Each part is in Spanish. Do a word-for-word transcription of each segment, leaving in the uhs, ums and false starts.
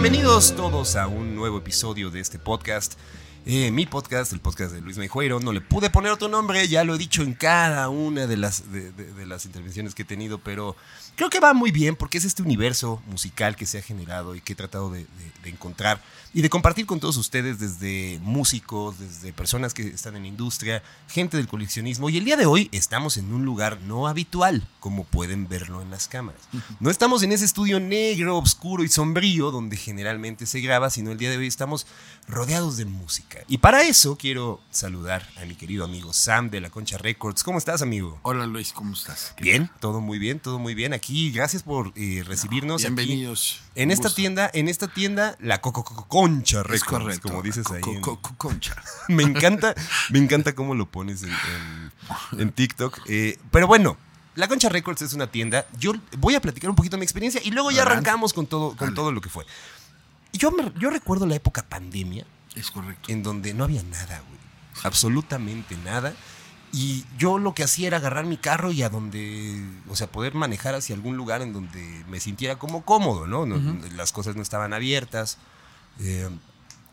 Bienvenidos todos a un nuevo episodio de este podcast, eh, mi podcast, el podcast de Luis Meijueiro. No le pude poner otro nombre, ya lo he dicho en cada una de las, de, de, de las intervenciones que he tenido, pero creo que va muy bien porque es este universo musical que se ha generado y que he tratado de, de, de encontrar y de compartir con todos ustedes, desde músicos, desde personas que están en industria, gente del coleccionismo. Y el día de hoy estamos en un lugar no habitual, como pueden verlo en las cámaras. No estamos en ese estudio negro, oscuro y sombrío donde generalmente se graba, sino el día de hoy estamos rodeados de música. Y para eso quiero saludar a mi querido amigo Sam de La Concha Records. ¿Cómo estás, amigo? Hola, Luis, ¿cómo estás? Bien, todo muy bien, todo muy bien. Aquí, gracias por eh, recibirnos. No, bienvenidos. Aquí, en esta tienda, en esta tienda, la Coco Coco Concha Records, correcto, como dices ahí. En... Concha. Me encanta, me encanta cómo lo pones en, en, en TikTok. Eh, pero bueno, La Concha Records es una tienda. Yo voy a platicar un poquito de mi experiencia y luego ya arrancamos con todo, con todo lo que fue. Yo, me, yo recuerdo la época pandemia. Es correcto. En donde no había nada, güey. Absolutamente nada. Y yo lo que hacía era agarrar mi carro y a donde, o sea, poder manejar hacia algún lugar en donde me sintiera como cómodo, ¿no? Uh-huh. Las cosas no estaban abiertas. Eh,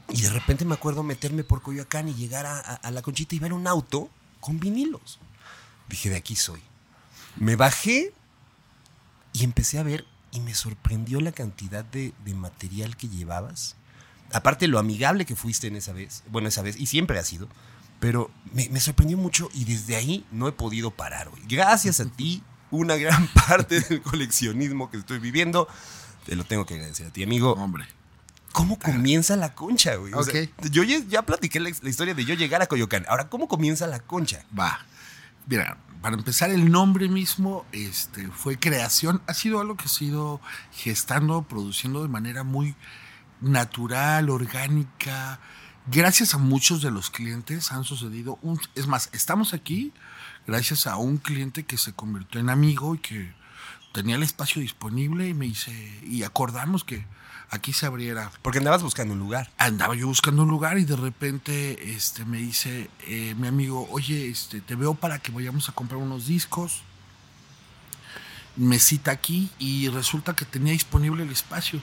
y de repente me acuerdo meterme por Coyoacán y llegar a, a, a La Conchita y ver un auto con vinilos. Dije, de aquí soy. Me bajé y empecé a ver y me sorprendió la cantidad de, de material que llevabas. Aparte lo amigable que fuiste en esa vez, bueno, esa vez, y siempre ha sido, pero me, me sorprendió mucho y desde ahí no he podido parar hoy. Gracias a ti, una gran parte del coleccionismo que estoy viviendo, te lo tengo que agradecer a ti, amigo. Hombre. ¿Cómo comienza La Concha, güey? Okay. O sea, yo ya, ya platiqué la, la historia de yo llegar a Coyoacán. Ahora, ¿cómo comienza La Concha? Va. Mira, para empezar, el nombre mismo este, fue creación. Ha sido algo que se ha ido gestando, produciendo de manera muy natural, orgánica. Gracias a muchos de los clientes han sucedido... Un, es más, estamos aquí gracias a un cliente que se convirtió en amigo y que tenía el espacio disponible y me dice... Y acordamos que... aquí se abriera. Porque andabas buscando un lugar. Andaba yo buscando un lugar y de repente este, me dice eh, mi amigo, oye, este, te veo para que vayamos a comprar unos discos. Me cita aquí y resulta que tenía disponible el espacio.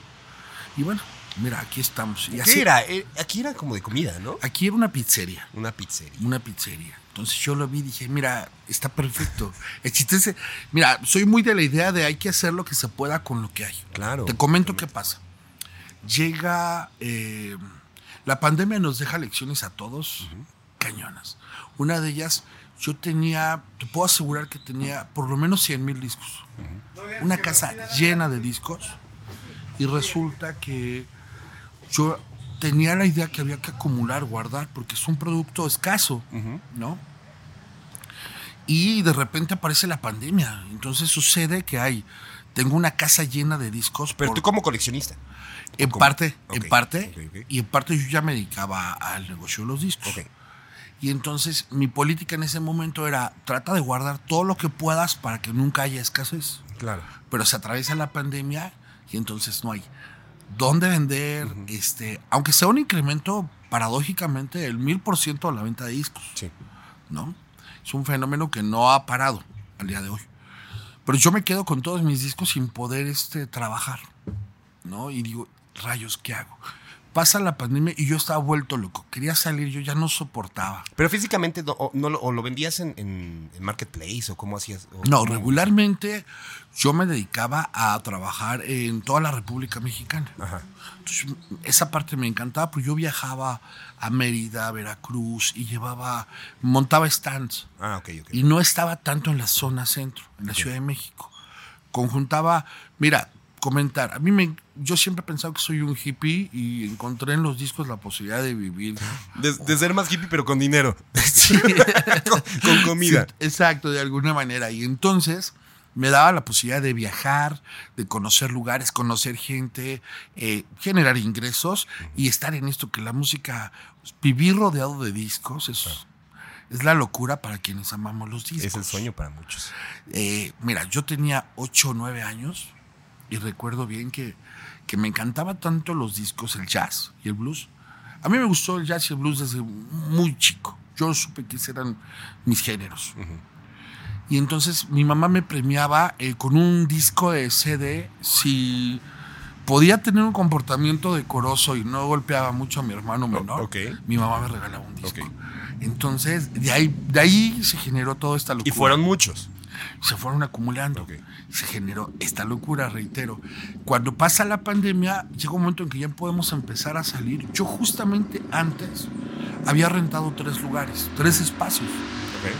Y bueno, mira, aquí estamos. Y ¿Qué así, era? Aquí era como de comida, ¿no? Aquí era una pizzería. Una pizzería. Una pizzería. Entonces yo lo vi y dije, mira, está perfecto. Existe, mira, soy muy de la idea de hay que hacer lo que se pueda con lo que hay. Claro. Te comento qué pasa. Llega, eh, la pandemia nos deja lecciones a todos, uh-huh, cañonas. Una de ellas, yo tenía, te puedo asegurar que tenía por lo menos cien mil discos. Uh-huh. Una casa llena de discos. Y resulta que yo tenía la idea que había que acumular, guardar, porque es un producto escaso, uh-huh, ¿no? Y de repente aparece la pandemia. Entonces sucede que hay, tengo una casa llena de discos. Pero por, tú como coleccionista. En ¿Cómo? parte, okay. en parte, okay, okay. Y en parte yo ya me dedicaba al negocio de los discos. Okay. Y entonces mi política en ese momento era, trata de guardar todo lo que puedas para que nunca haya escasez. Claro. Pero se atraviesa la pandemia y entonces no hay dónde vender, uh-huh, este, aunque sea un incremento paradójicamente del mil por ciento de la venta de discos. Sí. ¿No? Es un fenómeno que no ha parado al día de hoy. Pero yo me quedo con todos mis discos sin poder este, trabajar, ¿no? Y digo, rayos, ¿qué hago? Pasa la pandemia y yo estaba vuelto loco. Quería salir, yo ya no soportaba. ¿Pero físicamente no, o, no, o lo vendías en, en, en Marketplace o cómo hacías? O no, cómo... regularmente yo me dedicaba a trabajar en toda la República Mexicana. Ajá. Entonces, esa parte me encantaba, porque yo viajaba a Mérida, a Veracruz y llevaba, montaba stands. Ah, ok, ok. Y no estaba tanto en la zona centro, en la, okay, Ciudad de México. Conjuntaba, mira... comentar. A mí me, yo siempre he pensado que soy un hippie y encontré en los discos la posibilidad de vivir. De, de ser más hippie, pero con dinero. Sí. con, con comida. Sí, exacto, de alguna manera. Y entonces me daba la posibilidad de viajar, de conocer lugares, conocer gente, eh, generar ingresos y estar en esto que la música, vivir rodeado de discos, es... Claro. Es la locura para quienes amamos los discos. Es el sueño para muchos. Eh, mira, yo tenía ocho o nueve años. Y recuerdo bien que, que me encantaba tanto los discos, el jazz y el blues. A mí me gustó el jazz y el blues desde muy chico. Yo supe que eran mis géneros. Uh-huh. Y entonces mi mamá me premiaba eh, con un disco de C D si podía tener un comportamiento decoroso y no golpeaba mucho a mi hermano menor, okay. Mi mamá me regalaba un disco. Okay. Entonces, de ahí, de ahí se generó toda esta locura. ¿Y fueron muchos? Se fueron acumulando. Okay. Se generó esta locura, reitero. Cuando pasa la pandemia, llega un momento en que ya podemos empezar a salir. Yo justamente antes había rentado tres lugares, tres espacios. Okay.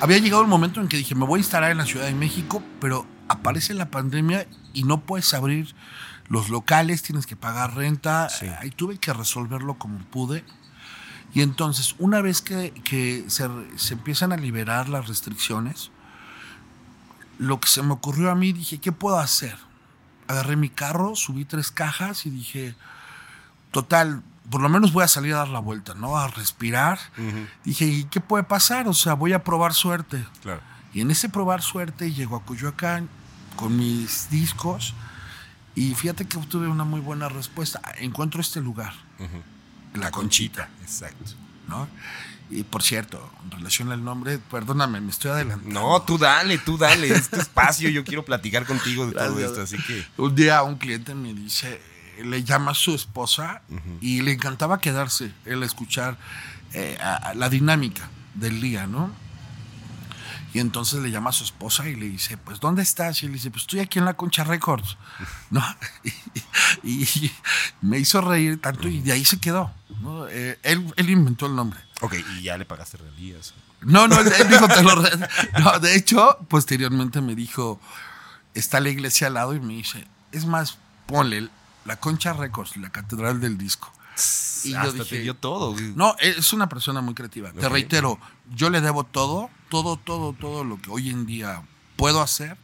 Había llegado el momento en que dije, me voy a instalar en la Ciudad de México, pero aparece la pandemia y no puedes abrir los locales, tienes que pagar renta. Sí. Ahí tuve que resolverlo como pude. Y entonces, una vez que, que se, se empiezan a liberar las restricciones, lo que se me ocurrió a mí, dije, ¿qué puedo hacer? Agarré mi carro, subí tres cajas y dije, total, por lo menos voy a salir a dar la vuelta, ¿no? A respirar. Uh-huh. Dije, ¿y qué puede pasar? O sea, voy a probar suerte. Claro. Y en ese probar suerte llego a Coyoacán con mis discos y fíjate que obtuve una muy buena respuesta. Encuentro este lugar. Uh-huh. La Conchita. Exacto. ¿No? Y por cierto, en relación al nombre, perdóname, me estoy adelantando. No, tú dale, tú dale. Este espacio, yo quiero platicar contigo de todo esto, así que... Un día un cliente me dice, le llama a su esposa uh-huh. y le encantaba quedarse, el escuchar eh, a, a la dinámica del día, ¿no? Y entonces le llama a su esposa y le dice, pues, ¿dónde estás? Y le dice, pues, estoy aquí en La Concha Records, ¿no? Y, y, y me hizo reír tanto y de ahí se quedó, ¿no? Eh, él, él inventó el nombre. Ok, ¿y ya le pagaste regalías? No, no, él dijo, te lo re... No, de hecho, posteriormente me dijo, está la iglesia al lado y me dice, es más, ponle La Concha Records, la catedral del disco. Y hasta yo dije, te dio todo. No, es una persona muy creativa. Okay. Te reitero, yo le debo todo, todo, todo, todo lo que hoy en día puedo hacer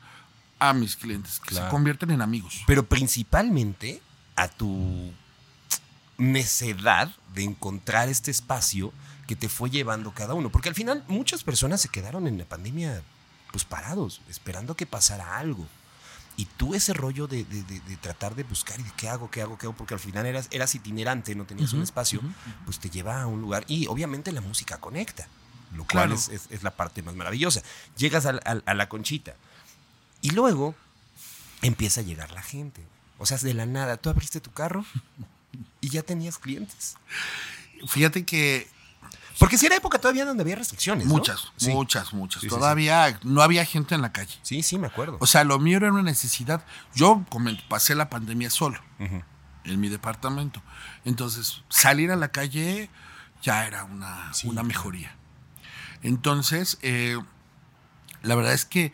a mis clientes, que claro. se convierten en amigos. Pero principalmente a tu necedad de encontrar este espacio que te fue llevando cada uno. Porque al final muchas personas se quedaron en la pandemia pues parados, esperando que pasara algo. Y tú ese rollo de, de, de, de tratar de buscar y de qué hago, qué hago, qué hago, porque al final eras, eras itinerante, no tenías uh-huh, un espacio, uh-huh, uh-huh. pues te lleva a un lugar. Y obviamente la música conecta, lo cual claro. es, es, es la parte más maravillosa. Llegas a, a, a La Conchita y luego empieza a llegar la gente. O sea, de la nada, tú abriste tu carro y ya tenías clientes. Fíjate que... Porque si era época todavía donde había restricciones, ¿no? Muchas, sí. muchas, muchas. Sí, todavía sí, sí. no había gente en la calle. Sí, sí, me acuerdo. O sea, lo mío era una necesidad. Yo pasé la pandemia solo, uh-huh. en mi departamento. Entonces, salir a la calle ya era una, sí, una mejoría. Entonces, eh, la verdad es que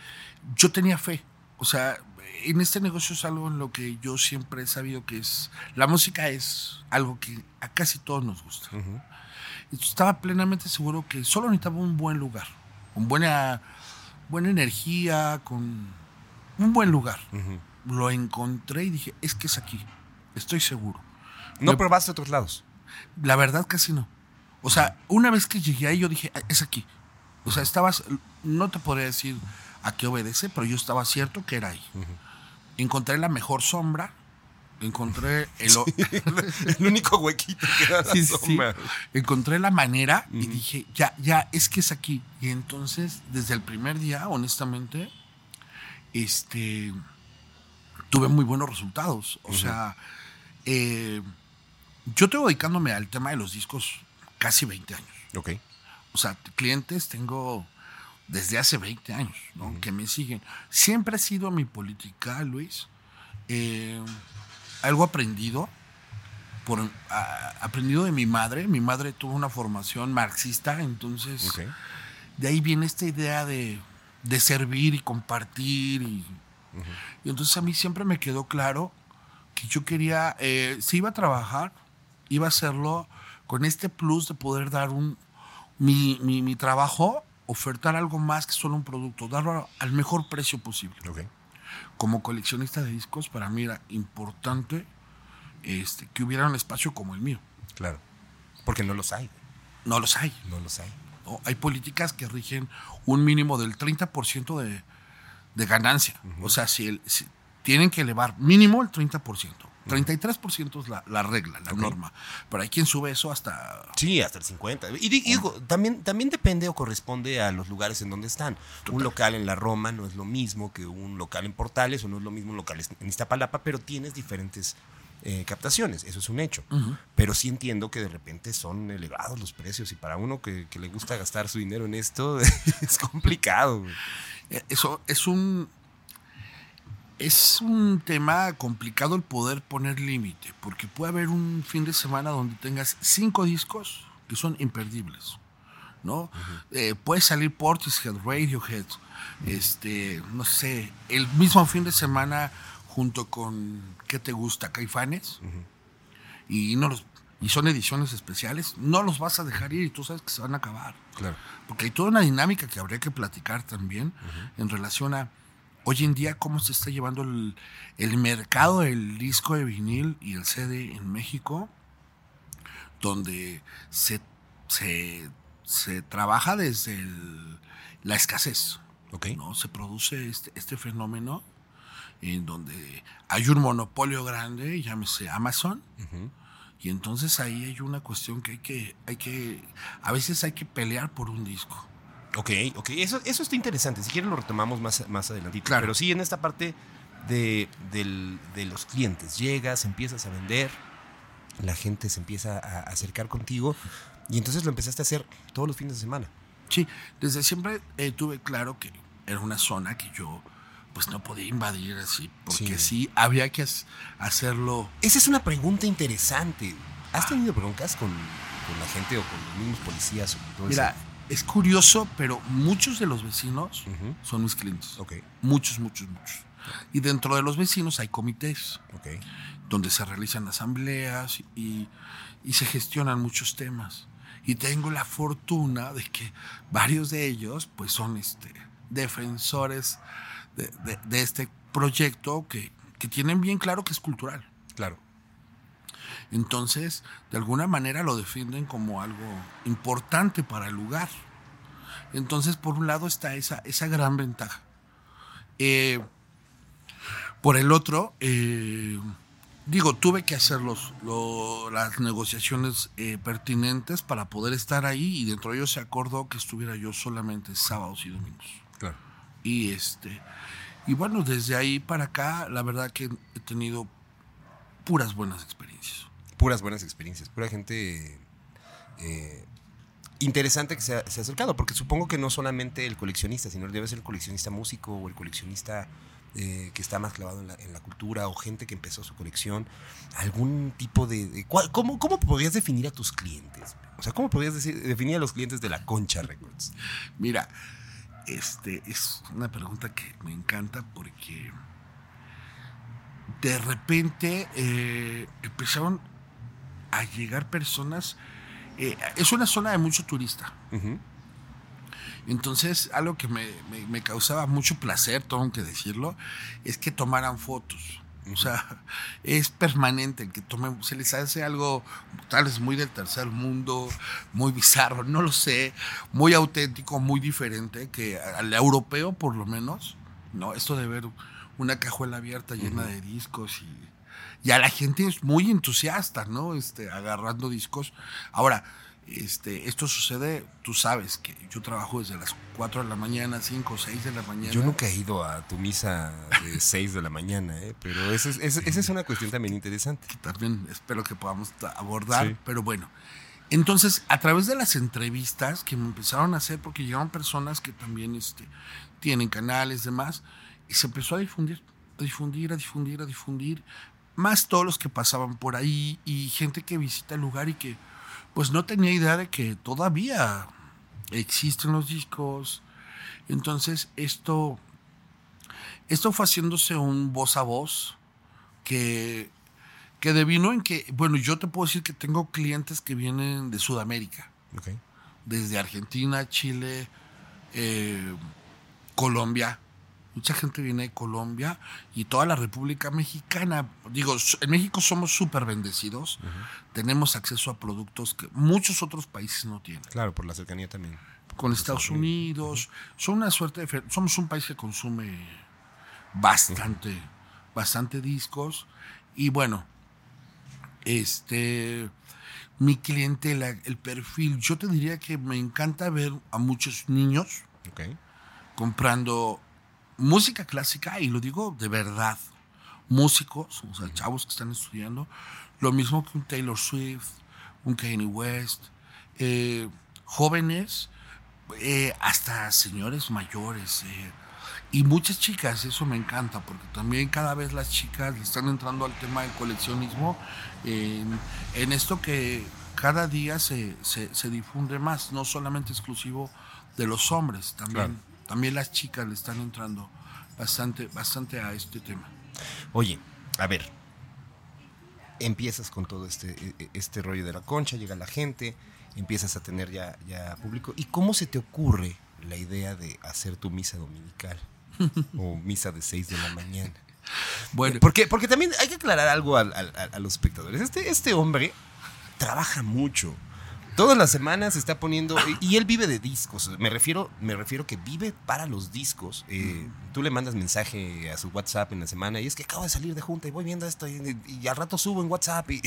yo tenía fe. O sea, en este negocio es algo en lo que yo siempre he sabido que es... La música es algo que a casi todos nos gusta. Uh-huh. Estaba plenamente seguro que solo necesitaba un buen lugar, con buena, buena energía, con un buen lugar. Uh-huh. Lo encontré y dije, es que es aquí, estoy seguro. ¿No Me... probaste otros lados? La verdad casi no. O sea, una vez que llegué ahí yo dije, es aquí. O sea, estabas, no te podría decir a qué obedece, pero yo estaba cierto que era ahí. Uh-huh. Encontré la mejor sombra. Encontré el, o- sí, el único huequito que era la sí, sombra. Sí. Encontré la manera uh-huh. y dije, ya, ya, es que es aquí. Y entonces, desde el primer día, honestamente, este tuve muy buenos resultados. O uh-huh. sea, eh, yo estoy dedicándome al tema de los discos casi veinte años. Ok. O sea, clientes tengo desde hace veinte años, ¿no? Uh-huh. Que me siguen. Siempre ha sido mi política, Luis. Eh... Algo aprendido, por, a, aprendido de mi madre. Mi madre tuvo una formación marxista, entonces okay. de ahí viene esta idea de, de servir y compartir. Y, uh-huh. y entonces a mí siempre me quedó claro que yo quería, eh, si iba a trabajar, iba a hacerlo con este plus de poder dar un mi, mi, mi trabajo, ofertar algo más que solo un producto, darlo al mejor precio posible. Okay. Como coleccionista de discos, para mí era importante este, que hubiera un espacio como el mío. Claro, porque no los hay. No los hay. No los hay. No, hay políticas que rigen un mínimo del treinta por ciento de, de ganancia. Uh-huh. O sea, si, el, si tienen que elevar mínimo el treinta por ciento. treinta y tres por ciento es la, la regla, la okay. norma. Pero hay quien sube eso hasta... Sí, hasta el cincuenta por ciento. Y digo, también, también depende o corresponde a los lugares en donde están. Total. Un local en la Roma no es lo mismo que un local en Portales, o no es lo mismo un local en Iztapalapa, pero tienes diferentes eh, captaciones. Eso es un hecho. Uh-huh. Pero sí entiendo que de repente son elevados los precios, y para uno que, que le gusta gastar su dinero en esto es complicado. Eso es un... Es un tema complicado el poder poner límite, porque puede haber un fin de semana donde tengas cinco discos que son imperdibles, ¿no? Uh-huh. Eh, puede salir Portishead, Radiohead, uh-huh. este, no sé, el mismo fin de semana junto con, ¿qué te gusta? Caifanes, uh-huh. y no los, y son ediciones especiales, no los vas a dejar ir y tú sabes que se van a acabar. Claro. Porque hay toda una dinámica que habría que platicar también uh-huh. en relación a hoy en día, ¿cómo se está llevando el, el mercado del disco de vinil y el C D en México? Donde se, se, se trabaja desde el, la escasez. Okay. ¿No? Se produce este, este fenómeno en donde hay un monopolio grande, llámese Amazon, uh-huh. y entonces ahí hay una cuestión que hay que, hay que, a veces hay que pelear por un disco. Ok, ok, eso, eso está interesante. Si quieren lo retomamos más, más adelantito. Claro. Pero sí, en esta parte de, de, de los clientes, llegas, empiezas a vender, la gente se empieza a acercar contigo, y entonces lo empezaste a hacer todos los fines de semana. Sí, desde siempre eh, tuve claro que era una zona que yo pues no podía invadir así, porque sí, sí había que hacerlo. Esa es una pregunta interesante. ¿Has tenido broncas con, con la gente o con los mismos policías? O todo Mira, eso? Es curioso, pero muchos de los vecinos uh-huh. son mis clientes. Okay. Muchos, muchos, muchos. Y dentro de los vecinos hay comités, okay. donde se realizan asambleas y, y se gestionan muchos temas. Y tengo la fortuna de que varios de ellos pues, son este, defensores de, de, de este proyecto que, que tienen bien claro que es cultural. Claro. Entonces, de alguna manera lo defienden como algo importante para el lugar. Entonces, por un lado está esa, esa gran ventaja. Eh, por el otro, eh, digo, tuve que hacer los, lo, las negociaciones eh, pertinentes para poder estar ahí, y dentro de ellos se acordó que estuviera yo solamente sábados y domingos. Claro. Y, este, y bueno, desde ahí para acá, la verdad que he tenido puras buenas experiencias. Puras buenas experiencias, pura gente eh, interesante que se ha, se ha acercado, porque supongo que no solamente el coleccionista, sino debe ser el coleccionista músico o el coleccionista eh, que está más clavado en la, en la cultura, o gente que empezó su colección, algún tipo de... de cual, ¿cómo, ¿Cómo podrías definir a tus clientes? O sea, ¿cómo podrías decir, definir a los clientes de La Concha Records? Mira, este es una pregunta que me encanta porque de repente eh, empezaron a llegar personas. Eh, es una zona de mucho turista. Uh-huh. Entonces, algo que me, me, me causaba mucho placer, tengo que decirlo, es que tomaran fotos. Uh-huh. O sea, es permanente el que tomen. Se les hace algo tal vez muy del tercer mundo, muy bizarro, no lo sé, muy auténtico, muy diferente que al europeo, por lo menos, ¿no? Esto de ver una cajuela abierta llena uh-huh. de discos y. Y a la gente es muy entusiasta, ¿no? Este, agarrando discos. Ahora, este, esto sucede, tú sabes que yo trabajo desde las cuatro de la mañana, cinco, seis de la mañana. Yo nunca he ido a tu misa de seis de la mañana, ¿eh? Pero esa es, esa, esa es una cuestión también interesante. Que también espero que podamos abordar, sí. Pero bueno. Entonces, a través de las entrevistas que me empezaron a hacer, porque llegaron personas que también este, tienen canales, demás, y se empezó a difundir, a difundir, a difundir, a difundir. Más todos los que pasaban por ahí y gente que visita el lugar y que pues no tenía idea de que todavía existen los discos. Entonces esto, esto fue haciéndose un voz a voz que, que devino en que, bueno, yo te puedo decir que tengo clientes que vienen de Sudamérica, okay. Desde Argentina, Chile, eh, Colombia. Mucha gente viene de Colombia y toda la República Mexicana. Digo, en México somos súper bendecidos. Uh-huh. Tenemos acceso a productos que muchos otros países no tienen. Claro, por la cercanía también. Con Estados, Estados Unidos. Unidos. Uh-huh. Son una suerte de, somos un país que consume bastante, uh-huh. bastante discos. Y bueno, este, mi clientela, el perfil, yo te diría que me encanta ver a muchos niños, okay, comprando música clásica, y lo digo de verdad, músicos, o sea, uh-huh, chavos que están estudiando, lo mismo que un Taylor Swift, un Kanye West, eh, jóvenes, eh, hasta señores mayores, eh, y muchas chicas. Eso me encanta, porque también cada vez las chicas le están entrando al tema del coleccionismo, en, en esto que cada día se, se, se difunde más, no solamente exclusivo de los hombres, también, claro, también las chicas le están entrando bastante, bastante a este tema. Oye, a ver, empiezas con todo este, este rollo de La Concha, llega la gente, empiezas a tener ya, ya público. ¿Y cómo se te ocurre la idea de hacer tu misa dominical o misa de seis de la mañana? Bueno, porque, porque también hay que aclarar algo a, a, a los espectadores. Este, este hombre trabaja mucho. Todas las semanas se está poniendo, y él vive de discos. Me refiero, me refiero que vive para los discos. Eh, tú le mandas mensaje a su WhatsApp en la semana y es que acabo de salir de junta y voy viendo esto y, y al rato subo en WhatsApp y,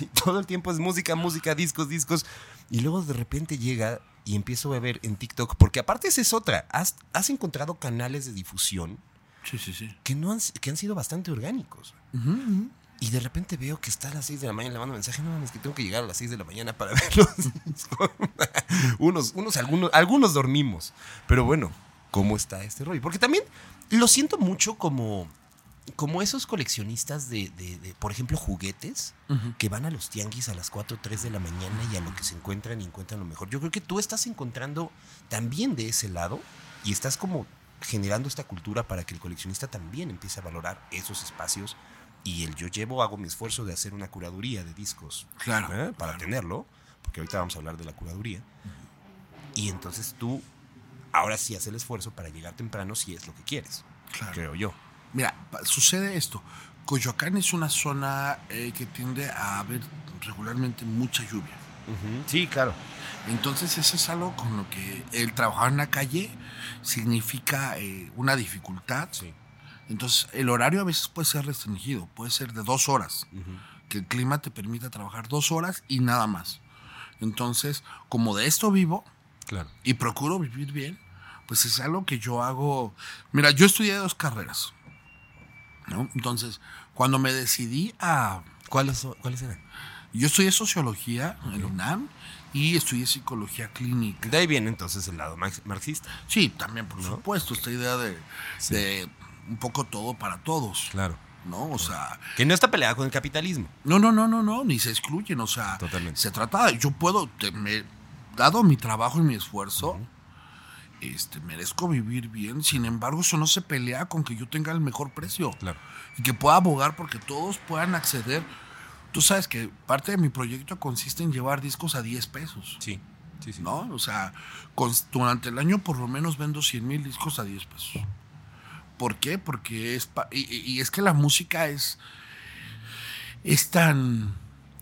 y todo el tiempo es música, música, discos, discos. Y luego de repente llega y empiezo a ver en TikTok, porque aparte esa es otra. Has, has encontrado canales de difusión, sí, sí, sí, que no han, que han sido bastante orgánicos. Ajá, uh-huh, uh-huh. Y de repente veo que está a las seis de la mañana, le mando mensaje, no, es que tengo que llegar a las seis de la mañana para verlos. unos, unos, algunos, algunos dormimos. Pero bueno, ¿cómo está este rollo? Porque también lo siento mucho como, como esos coleccionistas de, de, de, por ejemplo, juguetes, uh-huh, que van a los tianguis a las cuatro o tres de la mañana y a lo que se encuentran y encuentran lo mejor. Yo creo que tú estás encontrando también de ese lado y estás como generando esta cultura para que el coleccionista también empiece a valorar esos espacios. Y el yo llevo, hago mi esfuerzo de hacer una curaduría de discos, claro, ¿eh? Para claro, tenerlo, porque ahorita vamos a hablar de la curaduría. Uh-huh. Y entonces tú, ahora sí, haces el esfuerzo para llegar temprano si es lo que quieres, claro, creo yo. Mira, sucede esto. Coyoacán es una zona eh, que tiende a haber regularmente mucha lluvia. Uh-huh. Sí, claro. Entonces eso es algo con lo que el trabajar en la calle significa eh, una dificultad, sí. Entonces, el horario a veces puede ser restringido, puede ser de dos horas, uh-huh, que el clima te permita trabajar dos horas y nada más. Entonces, como de esto vivo, claro, y procuro vivir bien, pues es algo que yo hago. Mira, yo estudié dos carreras, ¿no? Entonces, cuando me decidí a... ¿Cuáles, cuáles eran? Yo estudié Sociología, okay, en la UNAM, y estudié Psicología Clínica. De ahí viene entonces el lado marxista. Sí, también, por ¿no? supuesto, okay, esta idea de... Sí. de un poco todo para todos. Claro. ¿No? O sea, que no está peleada con el capitalismo. No, no, no, no, no, ni se excluyen. O sea, totalmente. Se trata, yo puedo, te, me, dado mi trabajo y mi esfuerzo, uh-huh, este, merezco vivir bien. Sin embargo, eso no se pelea con que yo tenga el mejor precio. Claro. Y que pueda abogar porque todos puedan acceder. Tú sabes que parte de mi proyecto consiste en llevar discos a diez pesos. Sí. Sí, sí. ¿No? O sea, con, durante el año por lo menos vendo cien mil discos a diez pesos. ¿Por qué? Porque es... Pa- y, y es que la música es... Es tan...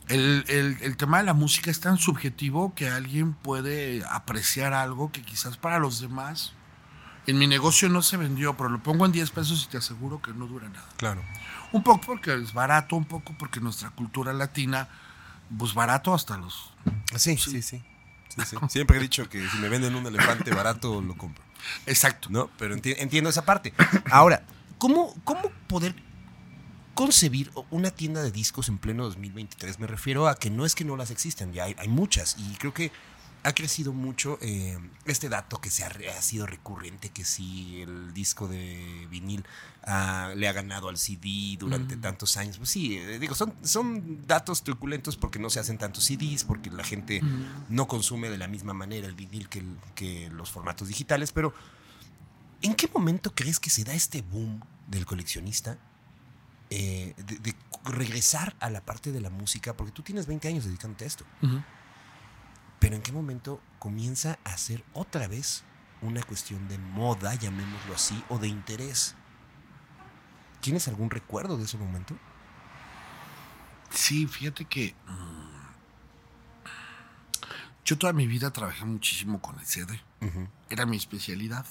El, el, el tema de la música es tan subjetivo que alguien puede apreciar algo que quizás para los demás... En mi negocio no se vendió, pero lo pongo en diez pesos y te aseguro que no dura nada. Claro. Un poco porque es barato, un poco porque nuestra cultura latina... Pues barato hasta los... Sí, sí, sí. sí, sí, sí. Siempre he dicho que si me venden un elefante barato, lo compro. Exacto. No, pero enti- entiendo esa parte. Ahora, ¿cómo, ¿cómo poder concebir una tienda de discos en pleno dos mil veintitrés? Me refiero a que no es que no las existan, ya hay, hay muchas. Y creo que ha crecido mucho eh, este dato que se ha, ha sido recurrente, que si el disco de vinil ah, le ha ganado al C D durante mm. tantos años. Pues sí, eh, digo, son, son datos truculentos porque no se hacen tantos C Ds, porque la gente mm. no consume de la misma manera el vinil que, el, que los formatos digitales. Pero, ¿en qué momento crees que se da este boom del coleccionista? Eh, de, de regresar a la parte de la música, porque tú tienes veinte años dedicándote a esto. Uh-huh. Pero ¿en qué momento comienza a ser otra vez una cuestión de moda, llamémoslo así, o de interés? ¿Tienes algún recuerdo de ese momento? Sí, fíjate que mmm, yo toda mi vida trabajé muchísimo con el C D. Uh-huh. Era mi especialidad.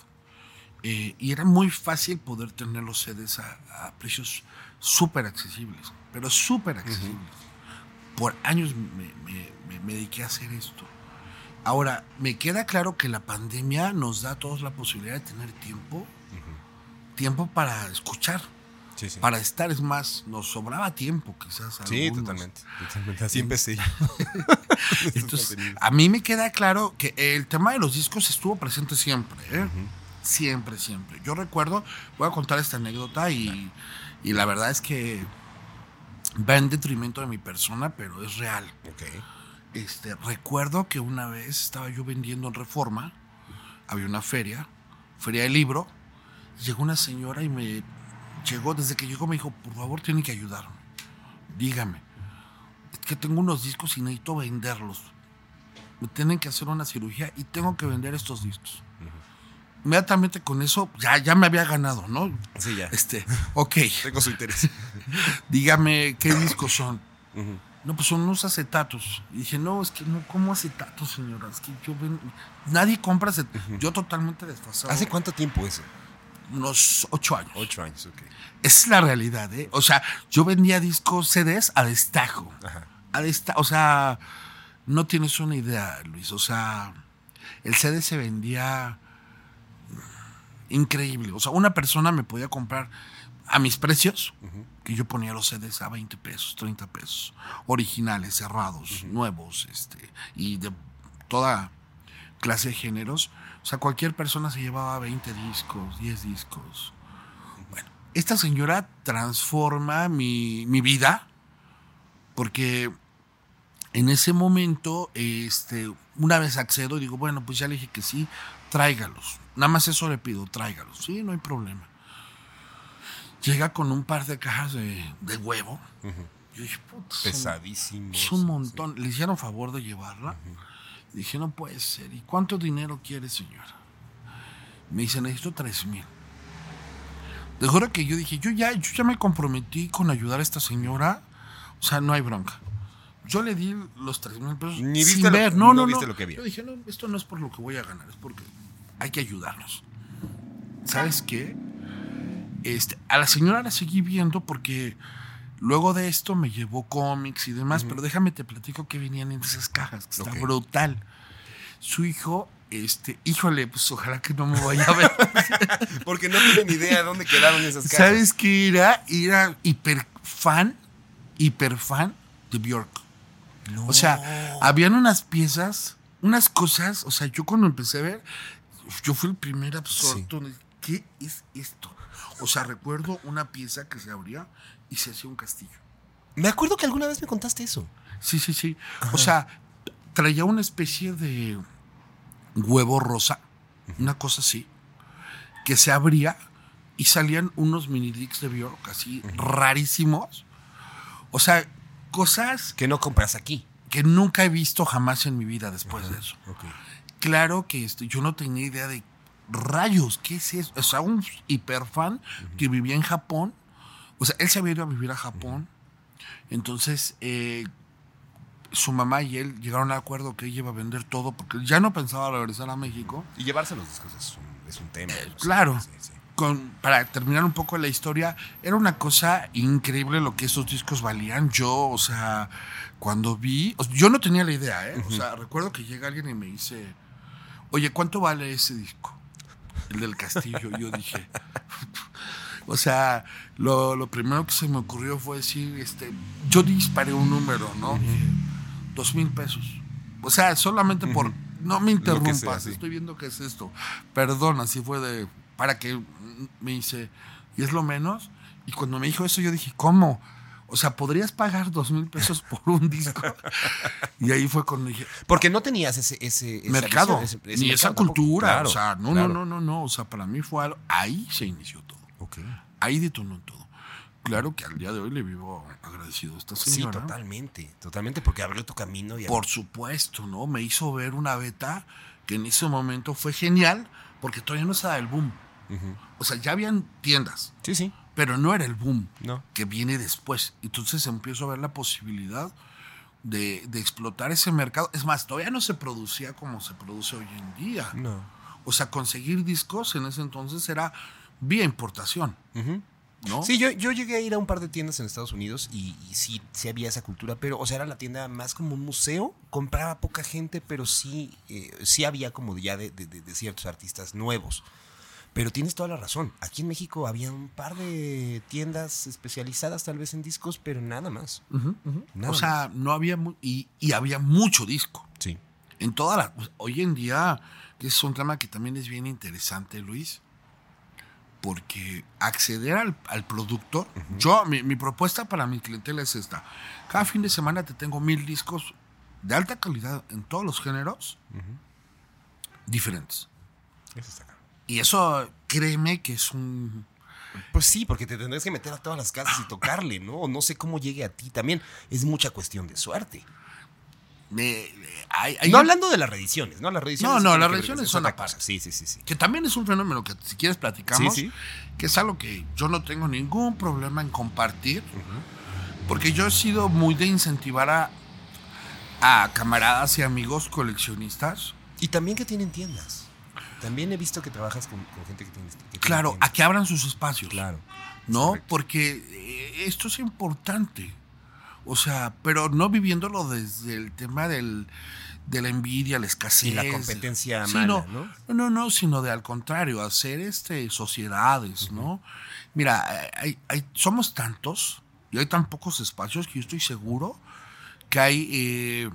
Eh, y era muy fácil poder tener los C Ds a, a precios súper accesibles, pero súper accesibles. Uh-huh. Por años me, me, me, me dediqué a hacer esto. Ahora, me queda claro que la pandemia nos da a todos la posibilidad de tener tiempo, uh-huh. tiempo para escuchar, sí, sí. para estar. Es más, nos sobraba tiempo quizás. A sí, algunos. Totalmente, totalmente. Así empecé. Entonces, a mí me queda claro que el tema de los discos estuvo presente siempre, ¿eh? Uh-huh. Siempre, siempre. Yo recuerdo, voy a contar esta anécdota y, claro. y la verdad es que va en detrimento de mi persona, pero es real. Okay. Este, recuerdo que una vez estaba yo vendiendo en Reforma, había una feria, feria de libro, llegó una señora y me llegó, desde que llegó me dijo, por favor tienen que ayudarme, dígame, es que tengo unos discos y necesito venderlos, me tienen que hacer una cirugía y tengo que vender estos discos. Uh-huh. Inmediatamente con eso ya, ya me había ganado, ¿no? Sí, ya. Este, ok. Tengo su interés. Dígame, ¿qué discos son? Uh-huh. No, pues son unos acetatos. Y dije, no, es que no, ¿cómo acetatos, señora? Es que yo ven... Nadie compra acetatos. Uh-huh. Yo totalmente desfasado. ¿Hace cuánto tiempo eso? Unos ocho años. Ocho años, ok. Es la realidad, ¿eh? O sea, yo vendía discos C Ds a destajo. Ajá. A destajo. O sea, no tienes una idea, Luis. O sea, el C D se vendía... increíble, o sea, una persona me podía comprar a mis precios, uh-huh. que yo ponía los C Ds a veinte pesos, treinta pesos, originales, cerrados, uh-huh. nuevos, este, y de toda clase de géneros. O sea, cualquier persona se llevaba veinte discos, diez discos. Bueno, esta señora transforma mi, mi vida, porque en ese momento, este, una vez accedo y digo, bueno, pues ya le dije que sí, tráigalos. Nada más eso le pido, tráigalos. Sí, no hay problema. Llega con un par de cajas de, de huevo. Uh-huh. Yo dije, puta. Pesadísimos. Es un montón. Sí. Le hicieron favor de llevarla. Uh-huh. Dije, no puede ser. ¿Y cuánto dinero quiere, señora? Me dice, necesito tres mil. Te juro que yo dije, yo ya, yo ya me comprometí con ayudar a esta señora. O sea, no hay bronca. Yo le di los tres mil pesos. Ni viste, lo, ver. No, no, no viste lo que había. Yo dije, no, esto no es por lo que voy a ganar, es porque hay que ayudarnos. ¿Sabes qué? Este, a la señora la seguí viendo porque luego de esto me llevó cómics y demás, uh-huh. pero déjame te platico que venían en esas cajas, que está okay. brutal. Su hijo, este, híjole, pues ojalá que no me vaya a ver. Porque no tiene ni idea de dónde quedaron esas cajas. ¿Sabes qué era? Era hiper fan, hiper fan de Björk. No. O sea, habían unas piezas, unas cosas, o sea, yo cuando empecé a ver, yo fui el primer absorto. Sí. ¿Qué es esto? O sea, recuerdo una pieza que se abría y se hacía un castillo. Me acuerdo que alguna vez me contaste eso. Sí, sí, sí. Ajá. O sea, traía una especie de huevo rosa, una cosa así, que se abría y salían unos mini discs de Björk así rarísimos. O sea, cosas que no compras aquí, que nunca he visto jamás en mi vida después ajá, de eso. Okay. Claro que esto, yo no tenía idea de rayos, ¿qué es eso? O sea, un hiperfan uh-huh. que vivía en Japón. O sea, él se había ido a vivir a Japón. Uh-huh. Entonces, eh, su mamá y él llegaron a acuerdo que ella iba a vender todo porque él ya no pensaba regresar a México. Y llevarse los discos es un, es un tema. Eh, claro. Sí, sí. Con, para terminar un poco la historia, era una cosa increíble lo que esos discos valían. Yo, o sea, cuando vi, o sea, yo no tenía la idea, ¿eh? Uh-huh. O sea, recuerdo que llega alguien y me dice, oye, ¿cuánto vale ese disco? El del castillo. Yo dije, o sea, lo, lo primero que se me ocurrió fue decir, este, yo disparé un número, ¿no? Uh-huh. Dos mil pesos. O sea, solamente por, uh-huh. no me interrumpas, sea, sí. estoy viendo qué es esto. Perdón, así fue de... Para que me dice, ¿y es lo menos? Y cuando me dijo eso, yo dije, ¿cómo? O sea, ¿podrías pagar dos mil pesos por un disco? Y ahí fue cuando dije... Porque no tenías ese... ese esa mercado, visión, ese, ese ni mercado, esa cultura. Claro, o sea, no, claro. no, no, no, no. O sea, para mí fue algo... Ahí se inició todo. Okay. Ahí detonó todo. Claro que al día de hoy le vivo agradecido a esta señora. Sí, totalmente. Totalmente, porque abrió tu camino. Y por supuesto, ¿no? Me hizo ver una beta que en ese momento fue genial, porque todavía no estaba el boom. Uh-huh. O sea, ya habían tiendas. Sí, sí. Pero no era el boom no. que viene después. Entonces empiezo a ver la posibilidad de, de explotar ese mercado. Es más, todavía no se producía como se produce hoy en día. No. O sea, conseguir discos en ese entonces era vía importación. Uh-huh. ¿No? Sí, yo, yo llegué a ir a un par de tiendas en Estados Unidos y, y sí, sí había esa cultura, pero, o sea, era la tienda más como un museo, compraba poca gente, pero sí, eh, sí había como ya de, de, de ciertos artistas nuevos. Pero tienes toda la razón. Aquí en México había un par de tiendas especializadas tal vez en discos, pero nada más. Uh-huh, uh-huh. Nada o sea, más. no había... Mu- y, y había mucho disco. Sí. En toda la... Hoy en día, que es un tema que también es bien interesante, Luis, porque acceder al, al producto... Uh-huh. Yo, mi, mi propuesta para mi clientela es esta. Cada fin de semana te tengo mil discos de alta calidad en todos los géneros, uh-huh, diferentes. Eso está acá. Y eso, créeme que es un... Pues sí, porque te tendrás que meter a todas las casas y tocarle, ¿no? No sé cómo llegue a ti también. Es mucha cuestión de suerte. Me, hay, hay no un... hablando de las reediciones, ¿no? Las reediciones no, no, las reediciones son aparte. Sí, sí, sí, sí. Que también es un fenómeno que si quieres platicamos, sí, sí, que es algo que yo no tengo ningún problema en compartir, uh-huh, porque yo he sido muy de incentivar a, a camaradas y amigos coleccionistas. Y también que tienen tiendas. También he visto que trabajas con, con gente que tiene... Que claro, tiene a que abran sus espacios. Claro. ¿No? Correcto. Porque esto es importante. O sea, pero no viviéndolo desde el tema del, de la envidia, la escasez. Y la competencia mala, sino, ¿no? No, no, no, sino de al contrario, hacer este, sociedades, uh-huh, ¿no? Mira, hay, hay, somos tantos y hay tan pocos espacios que yo estoy seguro que hay, eh,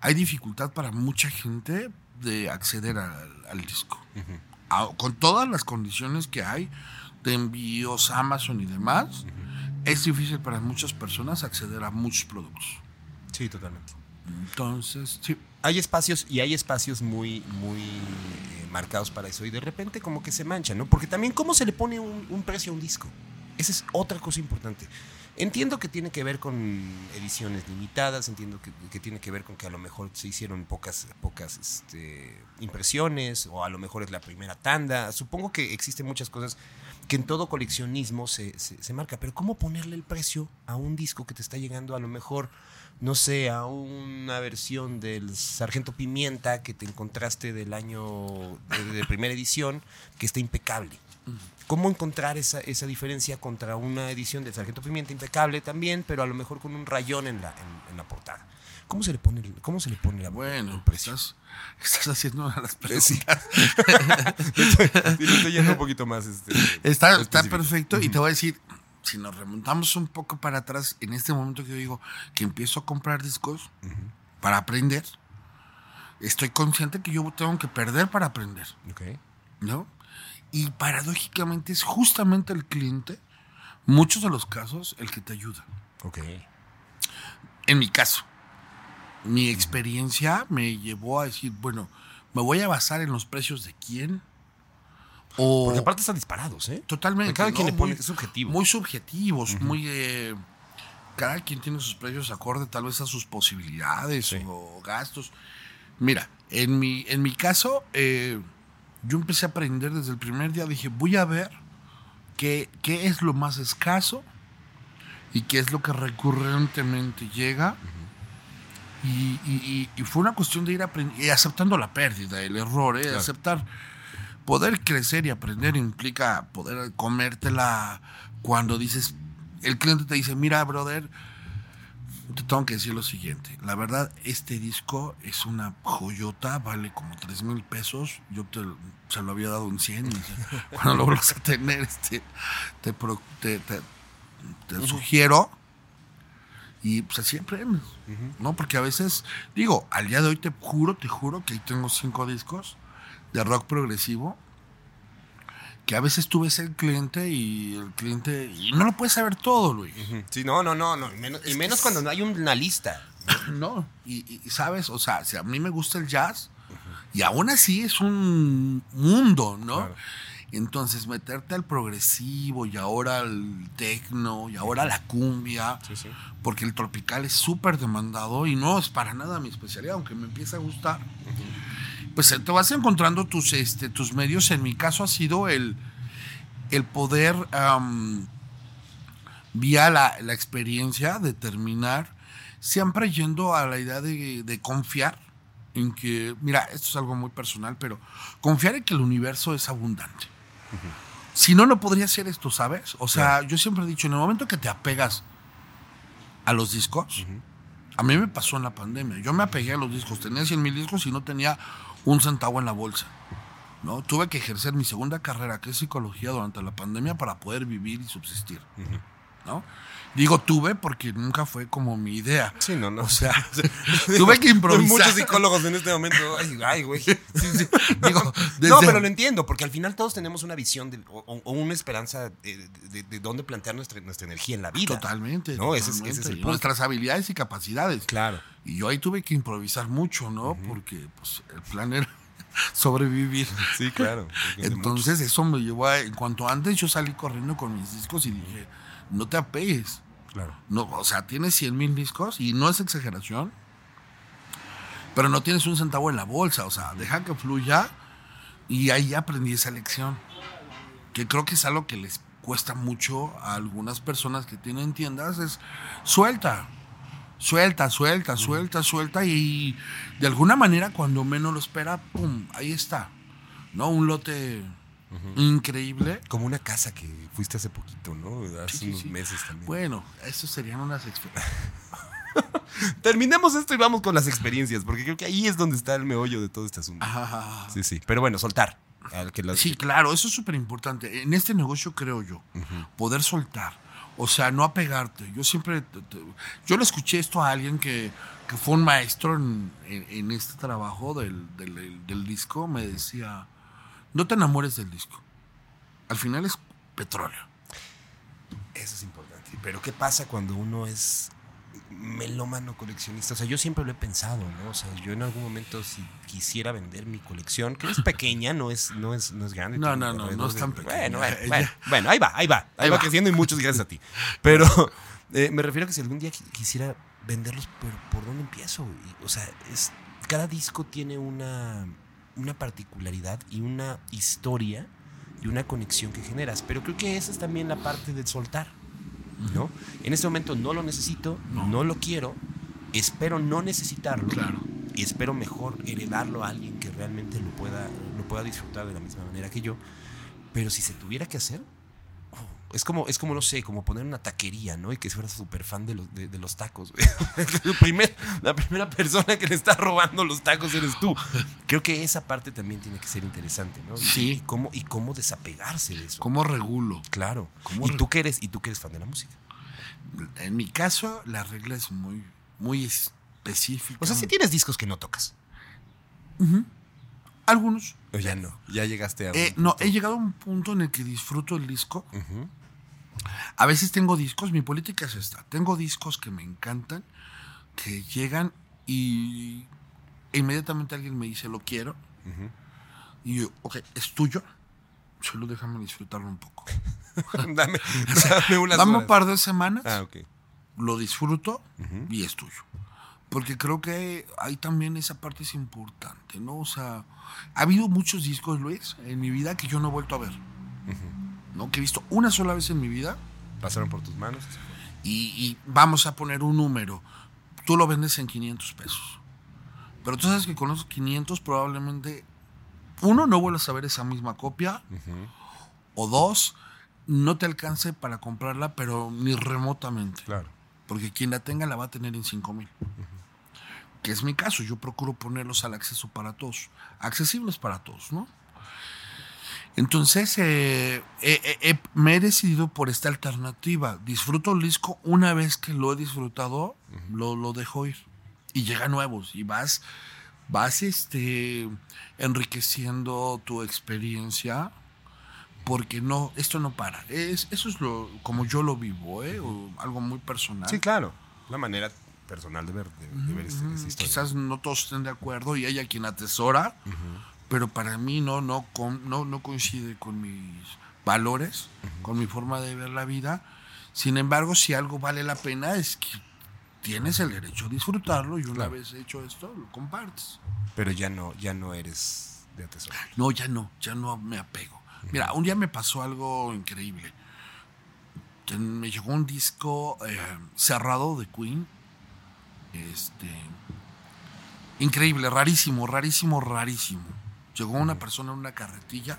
hay dificultad para mucha gente de acceder al, al disco, uh-huh, a, con todas las condiciones que hay de envíos, Amazon y demás, uh-huh, es difícil para muchas personas acceder a muchos productos. Sí, totalmente. Entonces, sí. Hay espacios y hay espacios muy, muy eh, marcados para eso y de repente como que se mancha, ¿no? Porque también cómo se le pone un, un precio a un disco. Esa es otra cosa importante. Entiendo que tiene que ver con ediciones limitadas, entiendo que, que tiene que ver con que a lo mejor se hicieron pocas, pocas este, impresiones o a lo mejor es la primera tanda. Supongo que existen muchas cosas que en todo coleccionismo se, se, se marca, pero ¿cómo ponerle el precio a un disco que te está llegando a lo mejor, no sé, a una versión del Sargento Pimienta que te encontraste del año de, de primera edición que está impecable? ¿Cómo encontrar esa, esa diferencia contra una edición del Sargento Pimienta impecable también, pero a lo mejor con un rayón en la, en, en la portada? ¿Cómo se le pone, cómo se le pone la, bueno, el precio? Estás, estás haciendo las preguntas. Sí, lo estoy yendo un poquito más. Este, está, está perfecto, uh-huh, y te voy a decir, si nos remontamos un poco para atrás, en este momento que yo digo que empiezo a comprar discos, uh-huh, para aprender, estoy consciente que yo tengo que perder para aprender. Okay. ¿No? Y paradójicamente es justamente el cliente, muchos de los casos, el que te ayuda. Ok. En mi caso, mi experiencia me llevó a decir, bueno, ¿me voy a basar en los precios de quién? O, porque aparte están disparados, ¿eh? Totalmente. Cada, ¿no?, quien le pone muy subjetivo. Muy subjetivos, uh-huh, muy... Eh, cada quien tiene sus precios acorde tal vez a sus posibilidades, sí, o gastos. Mira, en mi, en mi caso... Eh, yo empecé a aprender desde el primer día. Dije, voy a ver qué, qué es lo más escaso y qué es lo que recurrentemente llega. Uh-huh. Y, y, y, y fue una cuestión de ir aprendiendo y aceptando la pérdida, el error, ¿eh? Claro. Aceptar. Poder crecer y aprender, uh-huh, implica poder comértela cuando dices... El cliente te dice, mira, brother, te tengo que decir lo siguiente. La verdad, este disco es una joyota, vale como tres mil pesos. Yo te, se lo había dado en cien. Cuando lo vuelvas a tener, este, te, te, te, te sugiero. Y pues así aprendes, ¿no? Porque a veces, digo, al día de hoy te juro, te juro que tengo cinco discos de rock progresivo. Que a veces tú ves el cliente y el cliente... Y no lo puedes saber todo, Luis. Sí, no, no, no. no. Y menos, y menos cuando no hay una lista. No. Y, y, ¿sabes? O sea, si a mí me gusta el jazz, uh-huh, y aún así es un mundo, ¿no? Claro. Entonces, meterte al progresivo y ahora al techno y ahora a la cumbia. Sí, sí. Porque el tropical es súper demandado y no es para nada mi especialidad, aunque me empieza a gustar. Uh-huh. Pues te vas encontrando tus, este, tus medios. En mi caso ha sido el, el poder, um, vía la, la experiencia, determinar, siempre yendo a la idea de, de confiar en que, mira, esto es algo muy personal, pero confiar en que el universo es abundante. Uh-huh. Si no, no podría ser esto, ¿sabes? O sea, yeah. yo siempre he dicho, en el momento que te apegas a los discos, uh-huh. a mí me pasó en la pandemia. Yo me apegué a los discos, tenía cien mil discos y no tenía un centavo en la bolsa, ¿no? Tuve que ejercer mi segunda carrera, que es psicología, durante la pandemia para poder vivir y subsistir, uh-huh. ¿no? Digo tuve porque nunca fue como mi idea. Sí, no, no. O sea, tuve que improvisar. Hay muchos psicólogos en este momento. Ay, ay, güey. Sí, sí. Digo, desde... No, pero lo entiendo, porque al final todos tenemos una visión de, o, o una esperanza de, de, de dónde plantear nuestra, nuestra energía en la vida. Totalmente. ¿No? Totalmente. Ese es, ese es el punto. Nuestras habilidades y capacidades. Claro. Y yo ahí tuve que improvisar mucho, ¿no? Uh-huh. Porque pues, el plan era sobrevivir. Sí, claro. Entonces eso me llevó a... En cuanto antes yo salí corriendo con mis discos y dije... No te apegues. Claro. No, o sea, tienes cien mil discos y no es exageración, pero no tienes un centavo en la bolsa. O sea, deja que fluya. Y ahí aprendí esa lección, que creo que es algo que les cuesta mucho a algunas personas que tienen tiendas. Es suelta, suelta, suelta, suelta, suelta. Y de alguna manera, cuando menos lo espera, pum, ahí está, ¿no? Un lote... Uh-huh. Increíble. Como una casa que fuiste hace poquito, ¿no? Hace sí, unos sí. meses también. Bueno, eso serían unas experiencias. Terminemos esto y vamos con las experiencias, porque creo que ahí es donde está el meollo de todo este asunto. Ah. Sí, sí. Pero bueno, soltar. Al que las... Sí, claro, eso es súper importante. En este negocio, creo yo, uh-huh. poder soltar. O sea, no apegarte. Yo siempre... Te, te, yo le escuché esto a alguien que, que fue un maestro en, en, en este trabajo del, del, del, del disco. Me decía... No te enamores del disco. Al final es petróleo. Eso es importante. Pero ¿qué pasa cuando uno es melómano coleccionista? O sea, yo siempre lo he pensado, ¿no? O sea, yo en algún momento si quisiera vender mi colección, que es pequeña, no es, no es, no es grande. No, no, no, no es tan pequeña. Bueno, bueno, bueno, bueno, ahí va, ahí va. Ahí va creciendo y muchos gracias a ti. Pero eh, me refiero a que si algún día quisiera venderlos, pero ¿por dónde empiezo? Y, o sea, es, cada disco tiene una... una particularidad y una historia y una conexión que generas. Pero creo que esa es también la parte de soltar, ¿no? En este momento no lo necesito, no, no lo quiero, espero no necesitarlo. Claro. Y espero mejor heredarlo a alguien que realmente lo pueda, lo pueda disfrutar de la misma manera que yo. Pero si se tuviera que hacer, oh, es como, es como, no sé, como poner una taquería, ¿no? Y que fueras súper fan de los, de, de los tacos. primer, la primera persona que le está robando los tacos eres tú. Creo que esa parte también tiene que ser interesante, ¿no? Sí. Y cómo, y cómo desapegarse de eso. ¿Cómo regulo? Claro. ¿Cómo ¿Y, reg- tú que eres, ¿Y tú que eres fan de la música? En mi caso, la regla es muy, muy específica. O sea, si ¿sí tienes discos que no tocas? Uh-huh. Algunos. O ya no. Ya llegaste a... Eh, no, he llegado a un punto en el que disfruto el disco. Uh-huh. A veces tengo discos, mi política es esta. Tengo discos que me encantan, que llegan y... Inmediatamente alguien me dice, lo quiero. Uh-huh. Y yo, ok, es tuyo. Solo déjame disfrutarlo un poco. dame, dame unas dame un par de semanas. Ah, okay. Lo disfruto uh-huh. y es tuyo. Porque creo que ahí también esa parte es importante, ¿no? O sea, ha habido muchos discos, Luis, en mi vida que yo no he vuelto a ver. Uh-huh. ¿No? Que he visto una sola vez en mi vida. Pasaron por tus manos. Y, y vamos a poner un número. Tú lo vendes en quinientos pesos. Pero tú sabes que con los quinientos probablemente, uno, no vuelvas a ver esa misma copia, uh-huh. o dos, no te alcance para comprarla, pero ni remotamente. Claro. Porque quien la tenga la va a tener en cinco mil. Uh-huh. Que es mi caso, yo procuro ponerlos al acceso para todos, accesibles para todos, ¿no? Entonces, eh, eh, eh, me he decidido por esta alternativa. Disfruto el disco, una vez que lo he disfrutado, uh-huh. lo, lo dejo ir. Y llega nuevos y vas, vas este, enriqueciendo tu experiencia porque no, esto no para. Es, eso es lo como yo lo vivo, ¿eh? O algo muy personal. Sí, claro, la manera personal de ver, de, de ver mm, esta historia. Quizás no todos estén de acuerdo y haya quien atesora, uh-huh. pero para mí no, no, con, no, no coincide con mis valores, uh-huh. con mi forma de ver la vida. Sin embargo, si algo vale la pena es que tienes el derecho a disfrutarlo y una claro. vez hecho esto, lo compartes. Pero ya no, ya no eres de atesorar. No, ya no, ya no me apego. Uh-huh. Mira, un día me pasó algo increíble. Me llegó un disco eh, cerrado de Queen. Este, Increíble, rarísimo, rarísimo, rarísimo. Llegó una persona en una carretilla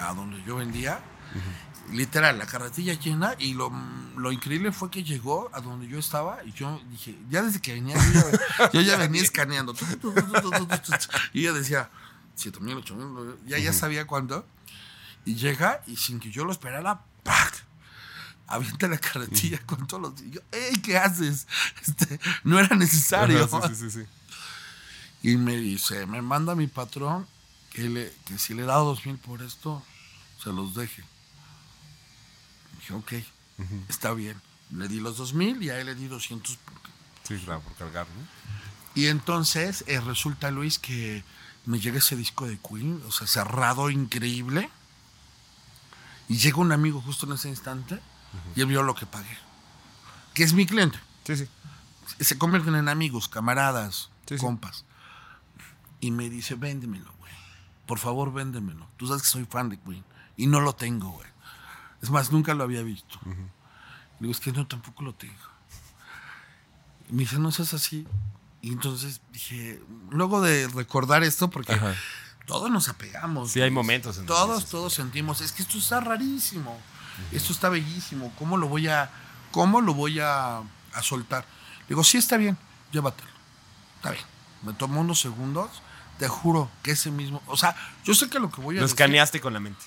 a donde yo vendía. Uh-huh. Literal, la carretilla llena. Y lo, lo increíble fue que llegó a donde yo estaba. Y yo dije, ya desde que venía, yo ya, yo ya venía escaneando. Y ella decía, siete mil, ocho mil. Ya, ya sabía cuánto. Y llega y sin que yo lo esperara, ¡pac! Avienta la carretilla con todos los... Y yo, ¡ey! ¿Qué haces? Este, no era necesario. Ajá, sí, sí, sí, sí. Y me dice, me manda mi patrón que, le, que si le he dado dos mil por esto, se los deje. Y dije, ok, uh-huh. Está bien. Le di los dos mil y a él le di doscientos. Sí, claro, por cargar, ¿no? Y entonces eh, resulta, Luis, que me llega ese disco de Queen, o sea, cerrado, increíble. Y llega un amigo justo en ese instante, uh-huh. Y él vio lo que pagué. Que es mi cliente. Sí, sí. Se convierten en amigos, camaradas, sí, compas. Sí. Y me dice, véndemelo, güey. Por favor, véndemelo. Tú sabes que soy fan de Queen. Y no lo tengo, güey. Es más, nunca lo había visto. Uh-huh. Le digo, es que no, tampoco lo tengo. Y me dice, no seas así. Y entonces dije, luego de recordar esto, porque ajá. Todos nos apegamos. Sí, hay momentos. En todos, todos sentimos, es que esto está rarísimo. Uh-huh. Esto está bellísimo. ¿Cómo lo voy a, cómo lo voy a, a soltar? Le digo, sí, está bien, llévatelo. Está bien. Me tomó unos segundos. Te juro que ese mismo... O sea, yo sé que lo que voy a lo decir... Lo escaneaste con la mente.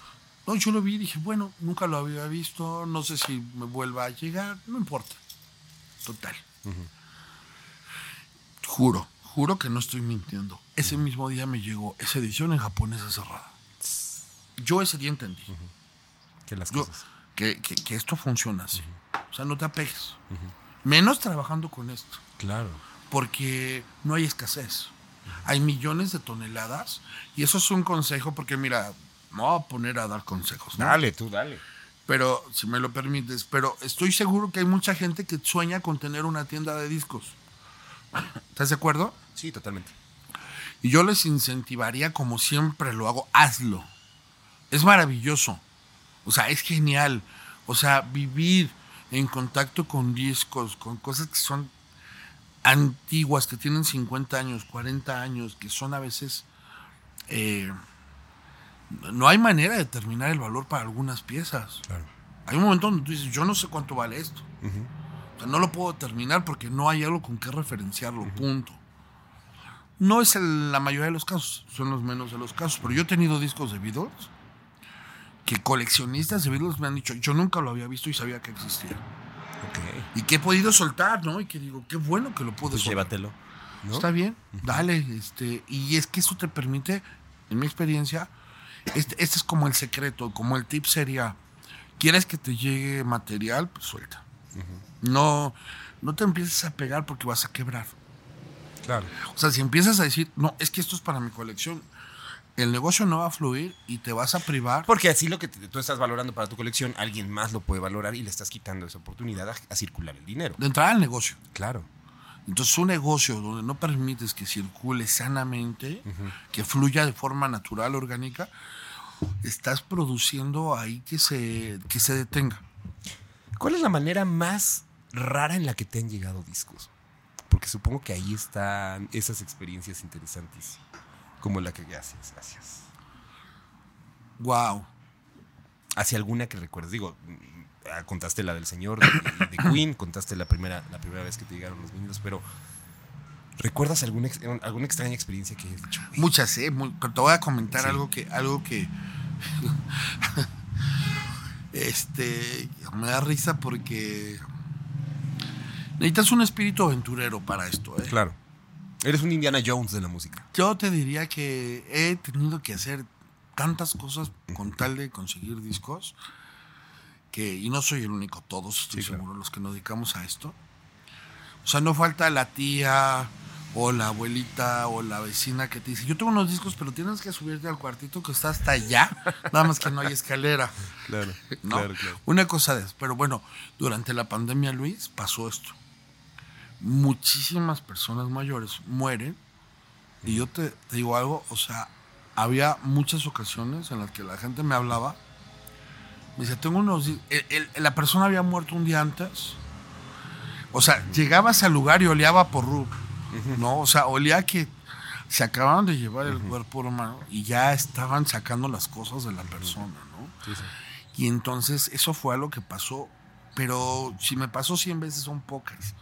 No, yo lo vi y dije, bueno, nunca lo había visto. No sé si me vuelva a llegar. No importa. Total. Uh-huh. Juro, juro que no estoy mintiendo. Ese uh-huh. mismo día me llegó esa edición en japonesa cerrada. Yo ese día entendí. Uh-huh. Que las cosas... Yo, que, que, que esto funciona así. Uh-huh. O sea, no te apegues. Uh-huh. Menos trabajando con esto. Claro. Porque no hay escasez. Hay millones de toneladas y eso es un consejo porque, mira, me voy a poner a dar consejos, ¿no? Dale, tú dale. Pero, si me lo permites, pero estoy seguro que hay mucha gente que sueña con tener una tienda de discos. ¿Estás de acuerdo? Sí, totalmente. Y yo les incentivaría, como siempre lo hago, hazlo. Es maravilloso. O sea, es genial. O sea, vivir en contacto con discos, con cosas que son... antiguas, que tienen cincuenta años, cuarenta años, que son a veces... Eh, no hay manera de determinar el valor para algunas piezas. Claro. Hay un momento donde tú dices, yo no sé cuánto vale esto. Uh-huh. O sea, no lo puedo determinar porque no hay algo con que referenciarlo, uh-huh. Punto. No es el, la mayoría de los casos, son los menos de los casos, pero yo he tenido discos de Beatles que coleccionistas de Beatles me han dicho, yo nunca lo había visto y sabía que existía. Okay. Y que he podido soltar, ¿no? Y que digo, qué bueno que lo pude pues soltar. Llévatelo, ¿no? Está bien, dale. este Y es que eso te permite, en mi experiencia, este, este es como el secreto, como el tip sería, ¿quieres que te llegue material? Pues suelta. Uh-huh. No, no te empieces a pegar porque vas a quebrar. Claro. O sea, si empiezas a decir, no, es que esto es para mi colección, el negocio no va a fluir y te vas a privar. Porque así lo que te, tú estás valorando para tu colección, alguien más lo puede valorar y le estás quitando esa oportunidad a, a circular el dinero. De entrar al negocio. Claro. Entonces, un negocio donde no permites que circule sanamente, uh-huh. que fluya de forma natural, orgánica, estás produciendo ahí que se, que se detenga. ¿Cuál es la manera más rara en la que te han llegado discos? Porque supongo que ahí están esas experiencias interesantes. Como la que haces, gracias. Wow. ¿Hacia alguna que recuerdes? Digo, contaste la del señor, de, de Queen, contaste la primera, la primera vez que te llegaron los vinilos, pero ¿recuerdas alguna, alguna extraña experiencia que hayas dicho? Muchas, eh. Muy, te voy a comentar sí. algo que, algo que este me da risa porque necesitas un espíritu aventurero para esto, eh. Claro. Eres un Indiana Jones de la música. Yo te diría que he tenido que hacer tantas cosas con tal de conseguir discos que, y no soy el único, todos estoy sí, seguro, claro. Los que nos dedicamos a esto. O sea, no falta la tía o la abuelita o la vecina que te dice, yo tengo unos discos, pero tienes que subirte al cuartito que está hasta allá, nada más que no hay escalera. Claro, ¿no? claro, claro. Una cosa de eso. Pero bueno, durante la pandemia, Luis, pasó esto. Muchísimas personas mayores mueren y yo te, te digo algo, o sea, había muchas ocasiones en las que la gente me hablaba, me decía, tengo unos... El, el, la persona había muerto un día antes, o sea, llegabas al lugar y oleaba por rub, Uh-huh. No, o sea, olía que se acababan de llevar el uh-huh. cuerpo humano y ya estaban sacando las cosas de la persona, ¿no? Sí, sí. Y entonces eso fue algo que pasó, pero si me pasó cien veces son pocas.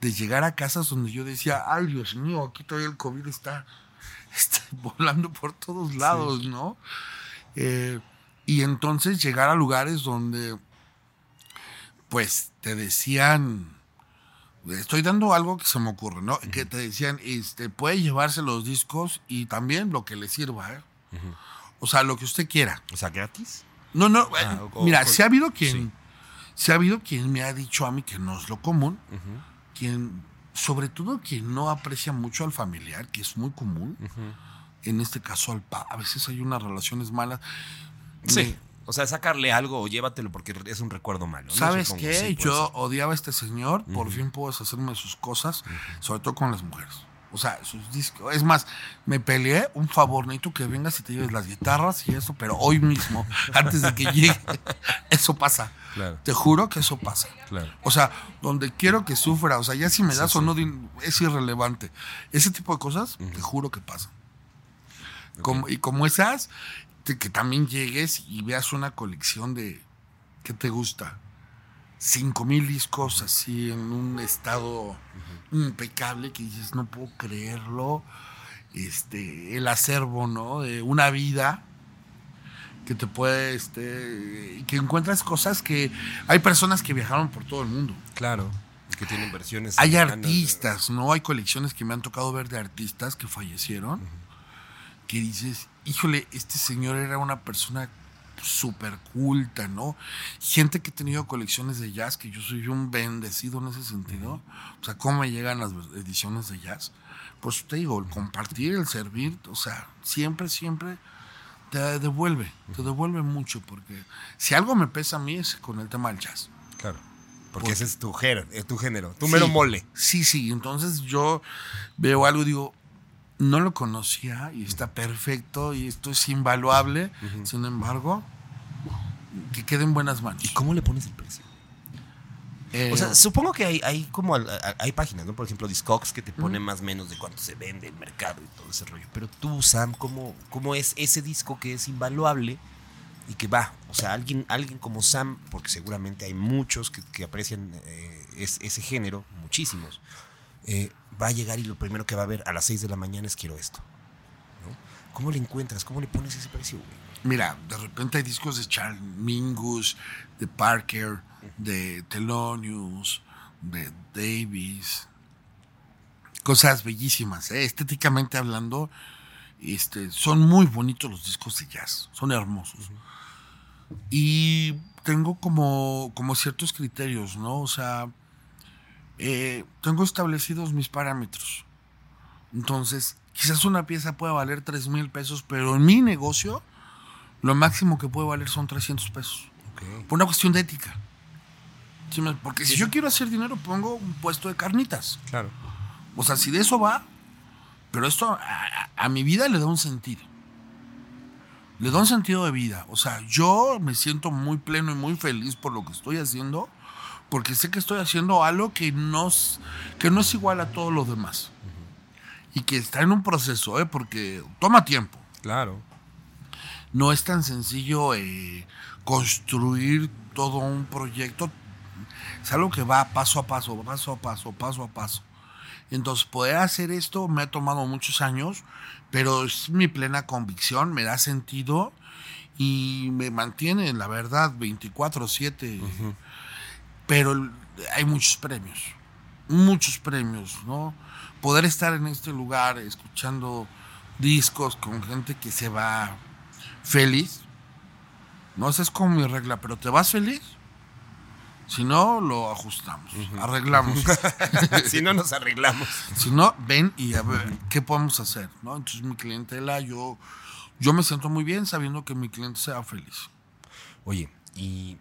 De llegar a casas donde yo decía, ay, Dios mío, aquí todavía el COVID está, está volando por todos lados, sí. ¿no? Eh, y entonces llegar a lugares donde, pues, te decían, estoy dando algo que se me ocurre, ¿no? Uh-huh. Que te decían, este, puede llevarse los discos y también lo que le sirva, ¿eh? Uh-huh. O sea, lo que usted quiera. O sea, ¿gratis? No, no, ah, eh, o, mira, o, se ha habido quien, sí. se ha habido quien me ha dicho a mí que no es lo común, uh-huh. quien, sobre todo quien no aprecia mucho al familiar, que es muy común, uh-huh. en este caso al pa, a veces hay unas relaciones malas. Sí. Me, o sea, sacarle algo o llévatelo porque es un recuerdo malo, ¿no? ¿Sabes Supongo, qué? Sí, yo ser. odiaba a este señor, por uh-huh. fin puedo deshacerme de sus cosas, uh-huh. sobre todo con las mujeres. O sea, sus discos. Es más, me peleé, un favor, necesito que vengas y te lleves las guitarras y eso, pero hoy mismo, antes de que llegue, eso pasa. Claro. Te juro que eso pasa. Claro. O sea, donde quiero que sufra, o sea, ya si me das sí, o no, sí. es irrelevante. Ese tipo de cosas, uh-huh. te juro que pasan. Okay. Como, y como esas... que también llegues y veas una colección de, ¿qué te gusta? Cinco mil discos así en un estado uh-huh. impecable que dices, no puedo creerlo. Este, el acervo, ¿no? De una vida que te puede, este, que encuentras cosas que hay personas que viajaron por todo el mundo. Claro. Que tienen versiones. Hay artistas, de... ¿no? Hay colecciones que me han tocado ver de artistas que fallecieron. Uh-huh. Que dices, híjole, este señor era una persona súper culta, ¿no? Gente que ha tenido colecciones de jazz, que yo soy un bendecido en ese sentido. O sea, ¿cómo me llegan las ediciones de jazz? Pues te digo, el compartir, el servir, o sea, siempre, siempre te devuelve, te devuelve mucho, porque si algo me pesa a mí es con el tema del jazz. Claro. Porque, porque ese es tu género, es tu género, tu sí, mero mole. Sí, sí, entonces yo veo algo y digo... No lo conocía y está perfecto y esto es invaluable. Uh-huh. Sin embargo, que quede en buenas manos. ¿Y cómo le pones el precio? Eh, o sea, supongo que hay, hay como hay páginas, ¿no? Por ejemplo, Discogs que te pone uh-huh. más o menos de cuánto se vende el mercado y todo ese rollo. Pero tú, Sam, ¿cómo, cómo es ese disco que es invaluable y que va? O sea, alguien, alguien como Sam, porque seguramente hay muchos que, que aprecian eh, es, ese género, muchísimos. Eh, va a llegar y lo primero que va a ver a las seis de la mañana es quiero esto, ¿no? ¿Cómo le encuentras? ¿Cómo le pones ese precio, güey? Mira, de repente hay discos de Charles Mingus, de Parker, de Thelonious, de Davis, cosas bellísimas, ¿eh? Estéticamente hablando, este, son muy bonitos los discos de jazz, son hermosos. Uh-huh. Y tengo como, como ciertos criterios, ¿no? O sea, Eh, tengo establecidos mis parámetros. Entonces, quizás una pieza pueda valer tres mil pesos, pero en mi negocio lo máximo que puede valer son trescientos pesos. Okay. Por una cuestión de ética. Porque si yo quiero hacer dinero, pongo un puesto de carnitas. Claro. O sea, si de eso va, pero esto a, a, a mi vida le da un sentido. Le da un sentido de vida. O sea, yo me siento muy pleno y muy feliz por lo que estoy haciendo. Porque sé que estoy haciendo algo que no, que no es igual a todo lo demás. Uh-huh. Y que está en un proceso, ¿eh? Porque toma tiempo. Claro. No es tan sencillo eh, construir todo un proyecto. Es algo que va paso a paso, paso a paso, paso a paso. Entonces, poder hacer esto me ha tomado muchos años, pero es mi plena convicción, me da sentido y me mantiene, la verdad, veinticuatro siete. Uh-huh. Pero hay muchos premios, muchos premios, ¿no? Poder estar en este lugar escuchando discos con gente que se va feliz, no, esa es como mi regla, pero ¿te vas feliz? Si no, lo ajustamos, uh-huh. arreglamos. Si no, nos arreglamos. Si no, ven y a ver qué podemos hacer, ¿no? Entonces mi clientela, yo, yo me siento muy bien sabiendo que mi cliente sea feliz. Oye, y...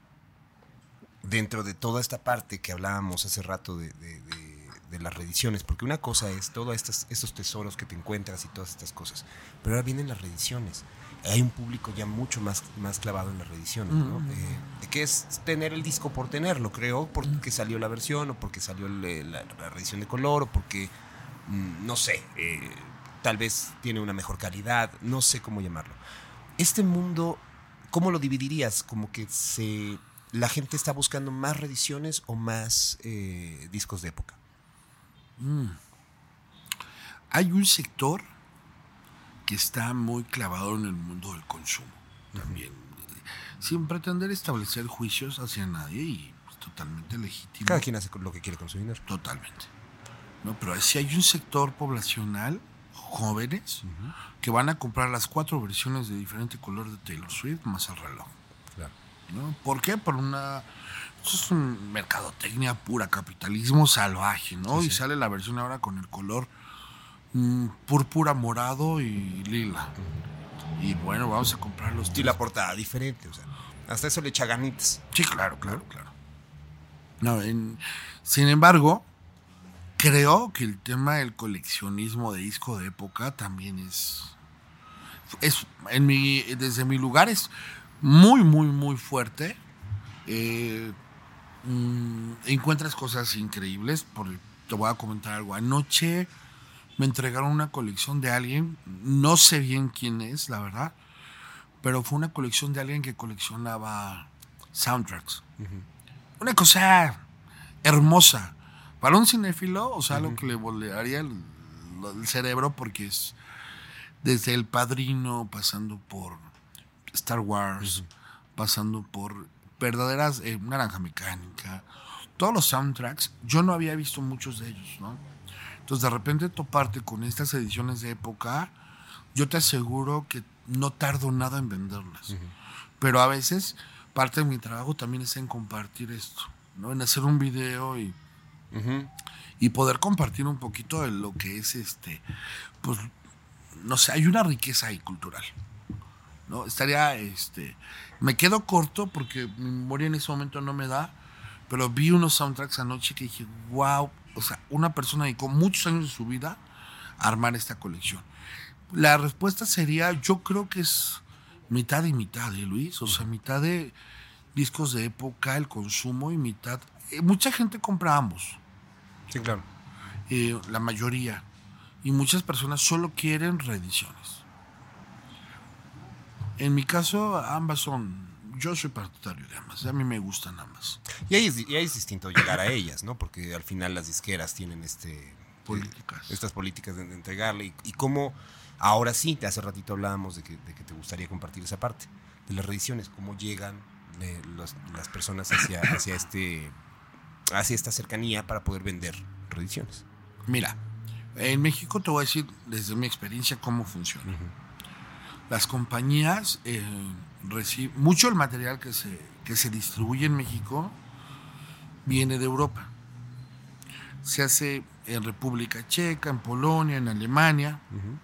dentro de toda esta parte que hablábamos hace rato de, de, de, de las reediciones, porque una cosa es todos estos, estos tesoros que te encuentras y todas estas cosas, pero ahora vienen las reediciones. Hay un público ya mucho más, más clavado en las reediciones, ¿no? Mm-hmm. eh, que es tener el disco por tenerlo, creo, porque mm-hmm. salió la versión, o porque salió la, la, la reedición de color, o porque no sé, eh, tal vez tiene una mejor calidad, no sé cómo llamarlo. Este mundo, ¿cómo lo dividirías? Como que se, la gente está buscando más reediciones o más eh, discos de época. Mm. Hay un sector que está muy clavado en el mundo del consumo también, uh-huh. sin pretender establecer juicios hacia nadie, y es totalmente legítimo. Cada quien hace lo que quiere con su dinero. Totalmente. No, pero si hay un sector poblacional, jóvenes, uh-huh. que van a comprar las cuatro versiones de diferente color de Taylor Swift más el reloj. Claro. ¿No? ¿Por qué? Por una... Eso es un mercadotecnia pura, capitalismo salvaje, ¿no? Sí, sí. Y sale la versión ahora con el color mm, púrpura, morado y lila. Uh-huh. Y bueno, vamos a comprar los... Y tres. La portada diferente, o sea, hasta eso le echa ganitas. Sí, claro, claro, claro. No, en, sin embargo... Creo que el tema del coleccionismo de disco de época también es, es en mi, desde mi lugar es muy, muy, muy fuerte. Eh, mmm, encuentras cosas increíbles. Por, te voy a comentar algo. Anoche me entregaron una colección de alguien, no sé bien quién es, la verdad, pero fue una colección de alguien que coleccionaba soundtracks. Uh-huh. Una cosa hermosa. Para un cinéfilo, o sea, uh-huh. lo que le volaría el, el cerebro, porque es desde El Padrino, pasando por Star Wars, uh-huh. pasando por verdaderas eh, Naranja Mecánica, todos los soundtracks. Yo no había visto muchos de ellos, ¿no? Entonces, de repente toparte con estas ediciones de época, yo te aseguro que no tardo nada en venderlas. Uh-huh. Pero a veces parte de mi trabajo también es en compartir esto, ¿no? En hacer un video y Uh-huh. y poder compartir un poquito de lo que es este, pues no sé, hay una riqueza ahí cultural, ¿no? Estaría este, me quedo corto porque mi memoria en ese momento no me da, pero vi unos soundtracks anoche que dije, wow, o sea, una persona dedicó muchos años de su vida a armar esta colección. La respuesta sería, yo creo que es mitad y mitad, ¿eh, Luis? O sea, mitad de discos de época, el consumo, y mitad, eh, mucha gente compra ambos. Sí, claro. Eh, la mayoría. Y muchas personas solo quieren reediciones. En mi caso, ambas son... Yo soy partidario de ambas. A mí me gustan ambas. Y ahí es, y ahí es distinto llegar a ellas, ¿no? Porque al final las disqueras tienen este... Políticas. Eh, estas políticas de, de entregarle. Y, y cómo... Ahora sí, hace ratito hablábamos de que, de que te gustaría compartir esa parte. De las reediciones. Cómo llegan de los, las personas hacia, hacia este... hacia esta cercanía para poder vender reediciones. Mira, en México te voy a decir desde mi experiencia cómo funciona. Uh-huh. Las compañías eh, reciben mucho el material que se, que se distribuye en México, viene de Europa. Se hace en República Checa, en Polonia, en Alemania. Uh-huh.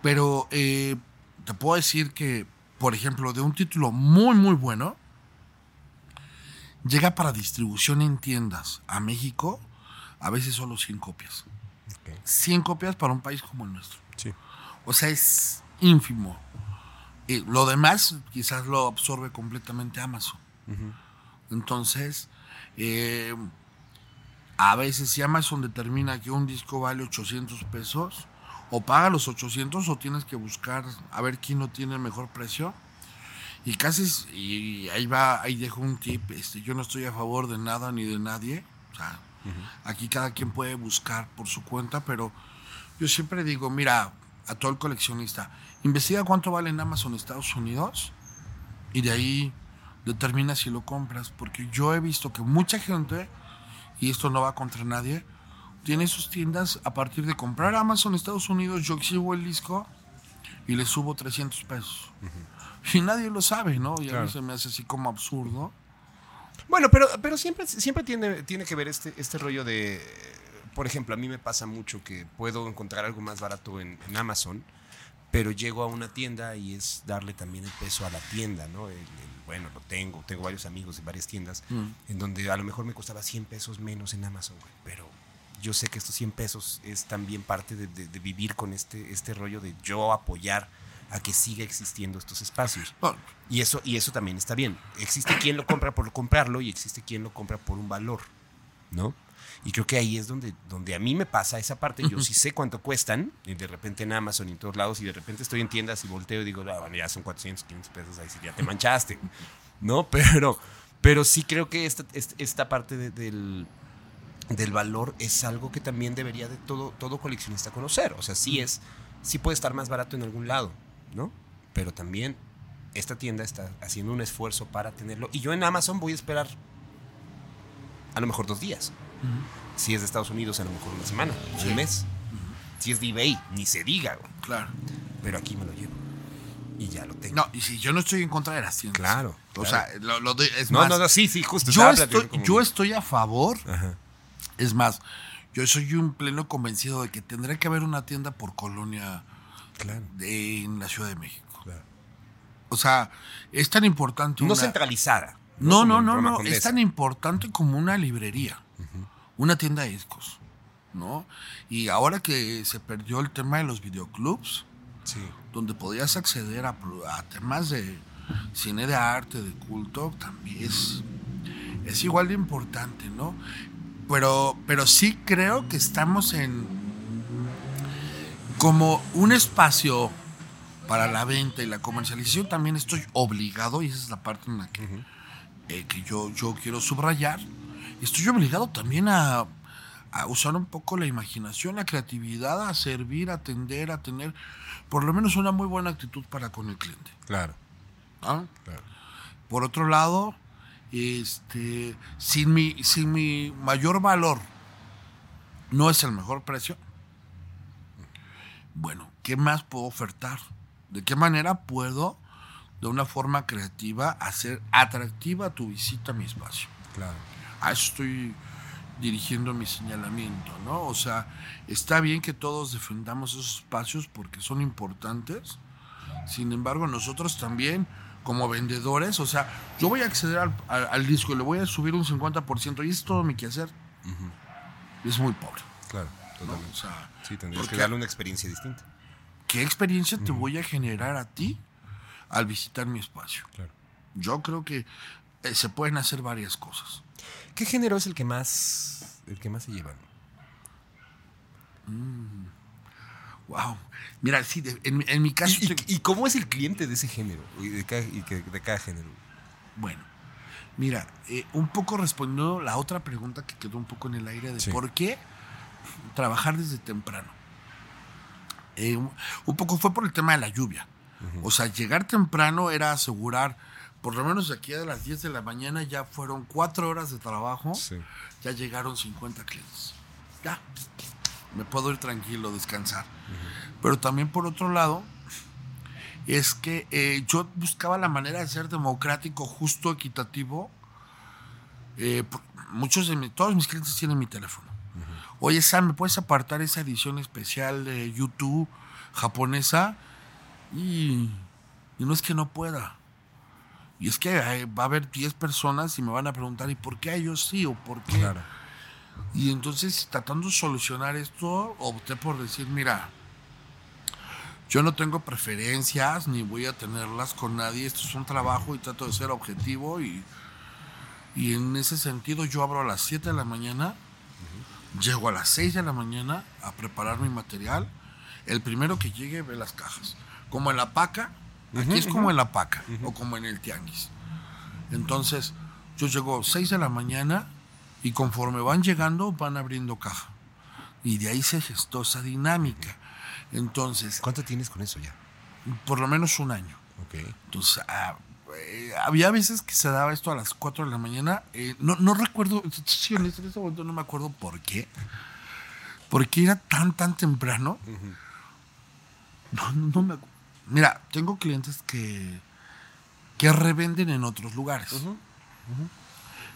Pero eh, te puedo decir que, por ejemplo, de un título muy, muy bueno, llega para distribución en tiendas a México, a veces solo cien copias. Okay. cien copias para un país como el nuestro. Sí. O sea, es ínfimo. Eh, lo demás quizás lo absorbe completamente Amazon. Uh-huh. Entonces, eh, a veces si Amazon determina que un disco vale ochocientos pesos, o paga los ochocientos o tienes que buscar a ver quién no tiene el mejor precio. Y casi, y ahí va, ahí dejo un tip, este, yo no estoy a favor de nada ni de nadie, o sea, uh-huh. aquí cada quien puede buscar por su cuenta, pero yo siempre digo, mira, a todo el coleccionista, investiga cuánto vale en Amazon Estados Unidos y de ahí determina si lo compras, porque yo he visto que mucha gente, y esto no va contra nadie, tiene sus tiendas a partir de comprar Amazon Estados Unidos, yo exhibo el disco y le subo trescientos pesos. Uh-huh. Y nadie lo sabe, ¿no? Y claro. A mí se me hace así como absurdo. Bueno, pero, pero siempre, siempre tiene, tiene que ver este, este rollo de... Por ejemplo, a mí me pasa mucho que puedo encontrar algo más barato en, en Amazon, pero llego a una tienda y es darle también el peso a la tienda, ¿no? El, el, bueno, lo tengo, tengo varios amigos en varias tiendas, mm. en donde a lo mejor me costaba cien pesos menos en Amazon, güey, pero yo sé que estos cien pesos es también parte de, de, de vivir con este, este rollo de yo apoyar a que siga existiendo estos espacios. Bueno, y eso y eso también está bien. Existe quien lo compra por comprarlo y existe quien lo compra por un valor, ¿no? Y creo que ahí es donde, donde a mí me pasa esa parte. Yo sí sé cuánto cuestan, y de repente en Amazon y en todos lados, y de repente estoy en tiendas y volteo y digo, ah, bueno, ya son cuatrocientos, quinientos pesos, ahí sí ya te manchaste, ¿no? Pero, pero sí creo que esta, esta parte de, del... del valor es algo que también debería de todo, todo coleccionista conocer. O sea, sí es, sí puede estar más barato en algún lado, ¿no? Pero también esta tienda está haciendo un esfuerzo para tenerlo. Y yo en Amazon voy a esperar a lo mejor dos días. Uh-huh. Si es de Estados Unidos, a lo mejor una semana, sí. un mes. Uh-huh. Si es de eBay, ni se diga. Claro. Pero aquí me lo llevo. Y ya lo tengo. No, y si yo no estoy en contra de las tiendas. Claro. O claro. sea, lo, lo doy, es no, más. No, no, sí, sí, justo. Yo, estoy, yo un... estoy a favor... Ajá. Es más, yo soy un pleno convencido de que tendrá que haber una tienda por colonia claro. de, en la Ciudad de México. Claro. O sea, es tan importante... No una... centralizada. No, no, no, no, no. Es tan importante como una librería, uh-huh. una tienda de discos, ¿no? Y ahora que se perdió el tema de los videoclubs, sí. donde podías acceder a, a temas de cine de arte, de culto, también es, es igual de importante, ¿no? Pero, pero sí creo que estamos en como un espacio para la venta y la comercialización. También estoy obligado, y esa es la parte en la que, uh-huh. eh, que yo, yo quiero subrayar, estoy obligado también a, a usar un poco la imaginación, la creatividad, a servir, a atender, a tener por lo menos una muy buena actitud para con el cliente. Claro. ¿Ah? Claro. Por otro lado... Este, sin mi, sin mi mayor valor no es el mejor precio. Bueno, ¿qué más puedo ofertar? ¿De qué manera puedo, de una forma creativa, hacer atractiva tu visita a mi espacio? Claro. A eso estoy dirigiendo mi señalamiento, ¿no? O sea, está bien que todos defendamos esos espacios porque son importantes. Sin embargo, nosotros también como vendedores, o sea, yo voy a acceder al, al, al disco y le voy a subir un cincuenta por ciento y es todo mi quehacer. Uh-huh. Es muy pobre. Claro, totalmente. ¿No? O sea, sí, tendrías que darle una experiencia distinta. ¿Qué experiencia uh-huh. te voy a generar a ti al visitar mi espacio? Claro. Yo creo que eh, se pueden hacer varias cosas. ¿Qué género es el que más, el que más se llevan? Mm. Wow. Mira, sí, de, en, en mi caso... ¿Y, estoy... ¿Y cómo es el cliente de ese género? Y de cada, y de, de cada género. Bueno, mira, eh, un poco respondiendo la otra pregunta que quedó un poco en el aire de sí. por qué trabajar desde temprano. Eh, un poco fue por el tema de la lluvia. Uh-huh. O sea, llegar temprano era asegurar, por lo menos aquí a las diez de la mañana ya fueron cuatro horas de trabajo, sí. ya llegaron cincuenta clientes. Ya. Me puedo ir tranquilo, descansar. Uh-huh. Pero también, por otro lado, es que eh, yo buscaba la manera de ser democrático, justo, equitativo. Eh, muchos de mi, todos mis clientes tienen mi teléfono. Uh-huh. Oye, Sam, ¿me puedes apartar esa edición especial de YouTube japonesa? Y, y no es que no pueda. Y es que eh, va a haber diez personas y me van a preguntar, ¿y por qué a ellos sí o por qué? Claro. Y entonces, tratando de solucionar esto, opté por decir, mira, yo no tengo preferencias, ni voy a tenerlas con nadie. Esto es un trabajo y trato de ser objetivo. Y, y en ese sentido, yo abro a las siete de la mañana, uh-huh. llego a las seis de la mañana a preparar mi material. El primero que llegue ve las cajas. Como en la paca, uh-huh, aquí es uh-huh. como en la paca, uh-huh. o como en el tianguis. Entonces, yo llego a seis de la mañana... Y conforme van llegando, van abriendo caja. Y de ahí se gestó esa dinámica. Entonces... ¿Cuánto tienes con eso ya? Por lo menos un año. Okay. Entonces, ah, eh, había veces que se daba esto a las cuatro de la mañana. Eh, no, no recuerdo, sí, en este momento no me acuerdo por qué. Porque era tan, tan temprano. Uh-huh. No, no, no me acuerdo. Mira, tengo clientes que, que revenden en otros lugares. Uh-huh. Uh-huh.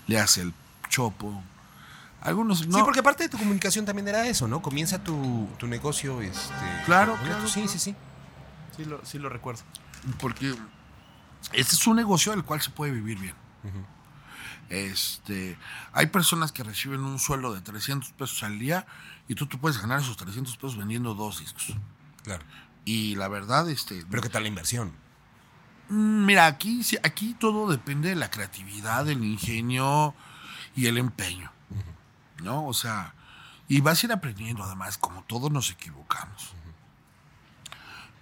Le hace el Chopo. Algunos no. Sí, porque parte de tu comunicación también era eso, ¿no? Comienza tu, tu negocio. Este, claro, claro. Sí, sí, sí. Sí lo, sí lo recuerdo. Porque este es un negocio del cual se puede vivir bien. Uh-huh. Este, hay personas que reciben un sueldo de trescientos pesos al día y tú, tú puedes ganar esos trescientos pesos vendiendo dos discos. Claro. Y la verdad... este. Pero ¿qué tal la inversión? Mira, aquí, aquí todo depende de la creatividad, del ingenio... y el empeño. Uh-huh. ¿no? O sea, y vas a ir aprendiendo, además, como todos nos equivocamos. Uh-huh.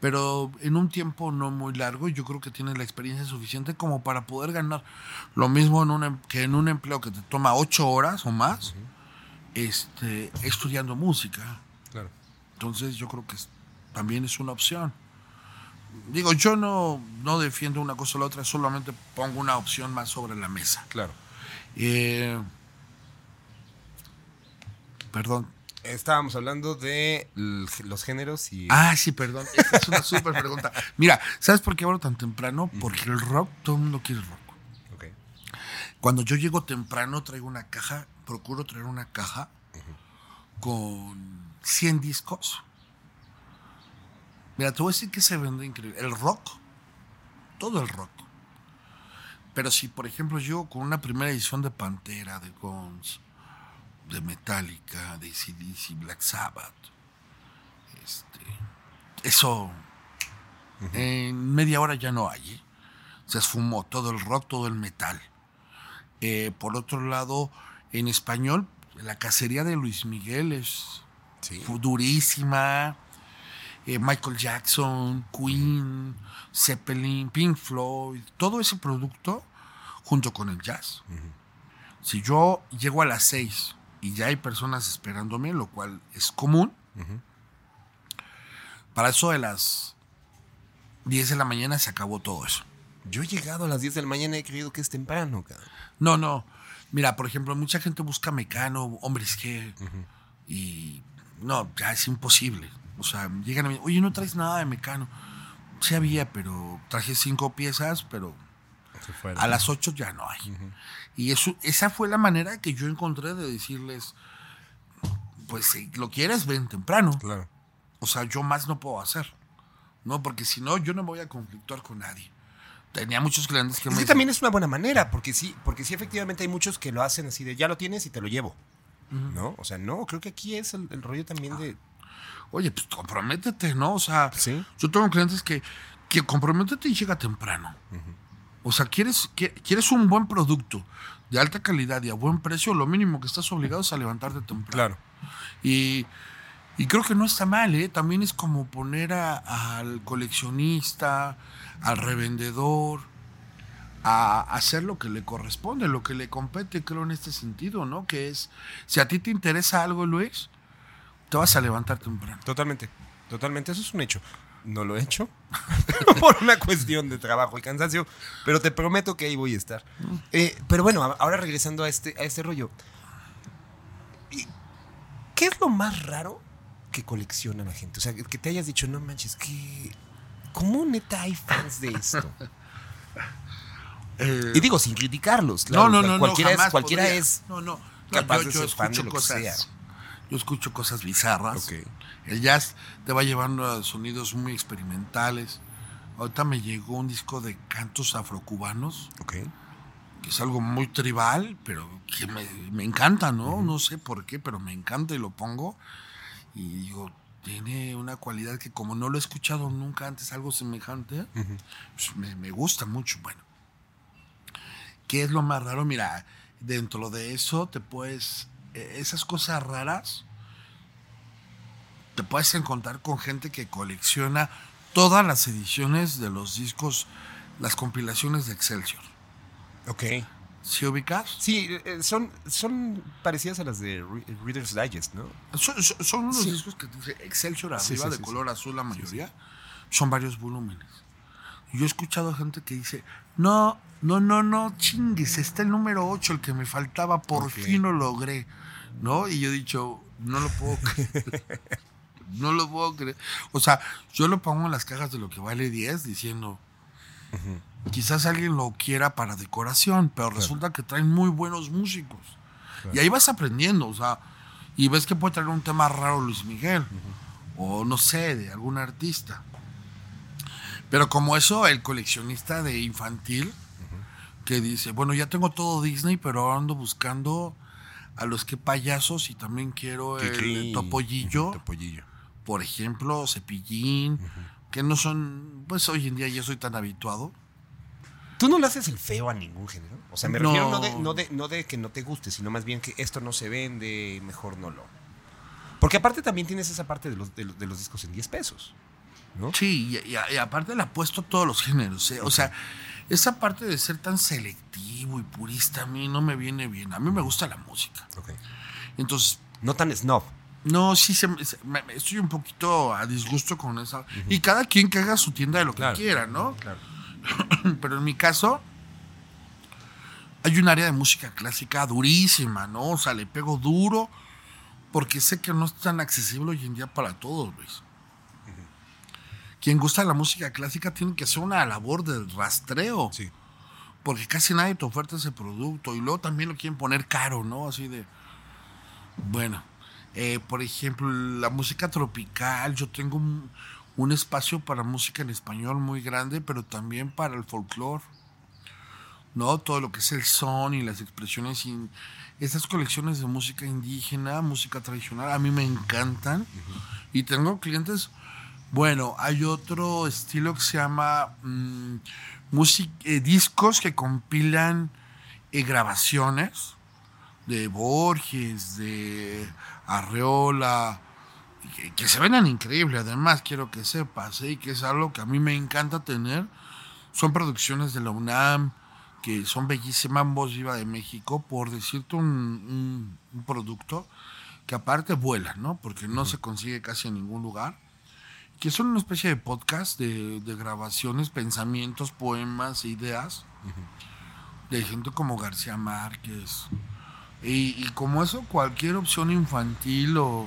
Pero en un tiempo no muy largo, yo creo que tienes la experiencia suficiente como para poder ganar lo mismo en un, que en un empleo que te toma ocho horas o más, uh-huh. este, estudiando música. Claro. Entonces yo creo que es, también es una opción. Digo, yo no, no defiendo una cosa o la otra, solamente pongo una opción más sobre la mesa. Claro. Eh, perdón. Estábamos hablando de los géneros y... Ah, sí, perdón. Esta es una súper pregunta. Mira, ¿sabes por qué hablo tan temprano? Porque el rock, todo el mundo quiere rock. Ok. Cuando yo llego temprano, traigo una caja, procuro traer una caja uh-huh. con cien discos. Mira, te voy a decir que se vende increíble. El rock, todo el rock. Pero si, por ejemplo, yo con una primera edición de Pantera, de Guns, de Metallica, de A C D C, Black Sabbath, este, eso uh-huh. en media hora ya no hay. ¿eh? Se esfumó todo el rock, todo el metal. Eh, por otro lado, en español, la cacería de Luis Miguel es sí. durísima. Eh, Michael Jackson, Queen, Zeppelin, Pink Floyd, todo ese producto junto con el jazz. Uh-huh. Si yo llego a las seis y ya hay personas esperándome, lo cual es común, uh-huh. para eso de las diez de la mañana se acabó todo eso. Yo he llegado a las diez de la mañana y he creído que es temprano, cabrón. No, no. Mira, por ejemplo, mucha gente busca Mecano, Hombres G, uh-huh. y no, ya es imposible. O sea, llegan a mí, oye, no traes nada de Mecano. Sí había, pero traje cinco piezas, pero a las ocho ya no hay. Uh-huh. Y eso, esa fue la manera que yo encontré de decirles, pues si lo quieres, ven temprano. Claro. O sea, yo más no puedo hacer, ¿no? Porque si no, yo no me voy a conflictuar con nadie. Tenía muchos clientes que es me... Que también es una buena manera, porque sí, porque sí efectivamente hay muchos que lo hacen así de, ya lo tienes y te lo llevo, uh-huh. ¿no? O sea, no, creo que aquí es el, el rollo también ah. de... Oye, pues comprométete, ¿no? O sea, ¿sí? yo tengo clientes que, que comprométete y llega temprano. Uh-huh. O sea, quieres, quieres un buen producto de alta calidad y a buen precio, lo mínimo que estás obligado es a levantarte temprano. Claro. Y, y creo que no está mal, ¿eh? También es como poner a, al coleccionista, al revendedor, a hacer lo que le corresponde, lo que le compete, creo, en este sentido, ¿no? Que es, si a ti te interesa algo, Luis... Te vas a levantar temprano. Totalmente, totalmente. Eso es un hecho. No lo he hecho por una cuestión de trabajo y cansancio, pero te prometo que ahí voy a estar. Eh, pero bueno, ahora regresando a este, a este rollo. ¿Qué es lo más raro que colecciona la gente? O sea, que te hayas dicho, no manches, que ¿cómo neta hay fans de esto? eh, y digo, sin criticarlos. Claro, no, no, no. Cualquiera no, jamás es, cualquiera es no, no, no, capaz yo, de ser fan de lo cosas. Que sea. Yo escucho cosas bizarras. Okay. El jazz te va llevando a sonidos muy experimentales. Ahorita me llegó un disco de cantos afrocubanos, okay. que es algo muy tribal, pero que me, me encanta, ¿no? Uh-huh. No sé por qué, pero me encanta y lo pongo. Y digo, tiene una cualidad que como no lo he escuchado nunca antes, algo semejante, uh-huh. pues me, me gusta mucho. Bueno, ¿qué es lo más raro? Mira, dentro de eso te puedes... Esas cosas raras te puedes encontrar con gente que colecciona todas las ediciones de los discos, las compilaciones de Excelsior. Ok. ¿Sí ubicas? Sí, son, son parecidas a las de Reader's Digest, ¿no? Son, son, son unos sí. discos que dice Excelsior arriba, sí, sí, de sí, color sí. azul la mayoría. Sí, sí. Son varios volúmenes. Yo he escuchado gente que dice, no... No, no, no, chingues, está el número ocho, el que me faltaba, por okay. fin lo logré, ¿no? Y yo he dicho, no lo puedo creer, no lo puedo creer. O sea, yo lo pongo en las cajas de lo que vale diez diciendo, uh-huh. quizás alguien lo quiera para decoración, pero claro. resulta que traen muy buenos músicos. Claro. Y ahí vas aprendiendo, o sea, y ves que puede traer un tema raro Luis Miguel, uh-huh. o no sé, de algún artista. Pero como eso, el coleccionista de infantil... que dice, bueno, ya tengo todo Disney, pero ahora ando buscando a los que payasos y también quiero el, el topollillo, uh-huh, topollillo, por ejemplo, Cepillín, uh-huh. que no son, pues hoy en día ya soy tan habituado. ¿Tú no le haces el feo a ningún género? O sea, me no. refiero no de, no, de, no de que no te guste, sino más bien que esto no se vende, mejor no lo... Porque aparte también tienes esa parte de los, de los, de los discos en diez pesos, ¿no? Sí, y, y, y aparte le apuesto todos los géneros, ¿eh? O sea, esa parte de ser tan selectivo y purista a mí no me viene bien. A mí me gusta la música. Okay. Entonces... No tan snob. No, sí, se, se, me, estoy un poquito a disgusto con esa. Uh-huh. Y cada quien que haga su tienda de lo claro, que quiera, ¿no? Claro. Pero en mi caso, hay un área de música clásica durísima, ¿no? O sea, le pego duro porque sé que no es tan accesible hoy en día para todos, Luis. Uh-huh. Quien gusta la música clásica tiene que hacer una labor del rastreo. Sí. Porque casi nadie te oferta ese producto. Y luego también lo quieren poner caro, ¿no? Así de... Bueno, eh, por ejemplo, la música tropical. Yo tengo un, un espacio para música en español muy grande, pero también para el folclore, ¿no? Todo lo que es el son y las expresiones. In, esas colecciones de música indígena, música tradicional, a mí me encantan. Uh-huh. Y tengo clientes. Bueno, hay otro estilo que se llama mmm, music, eh, discos que compilan eh, grabaciones de Borges, de Arreola, que, que se ven increíbles. Además, quiero que sepas, ¿eh? Que es algo que a mí me encanta tener. Son producciones de la UNAM, que son bellísimas, Voz Viva de México, por decirte un, un, un producto que aparte vuela, ¿no? Porque no uh-huh. se consigue casi en ningún lugar, que son una especie de podcast de, de grabaciones, pensamientos, poemas, ideas, uh-huh. de gente como García Márquez. Y, y como eso, cualquier opción infantil o,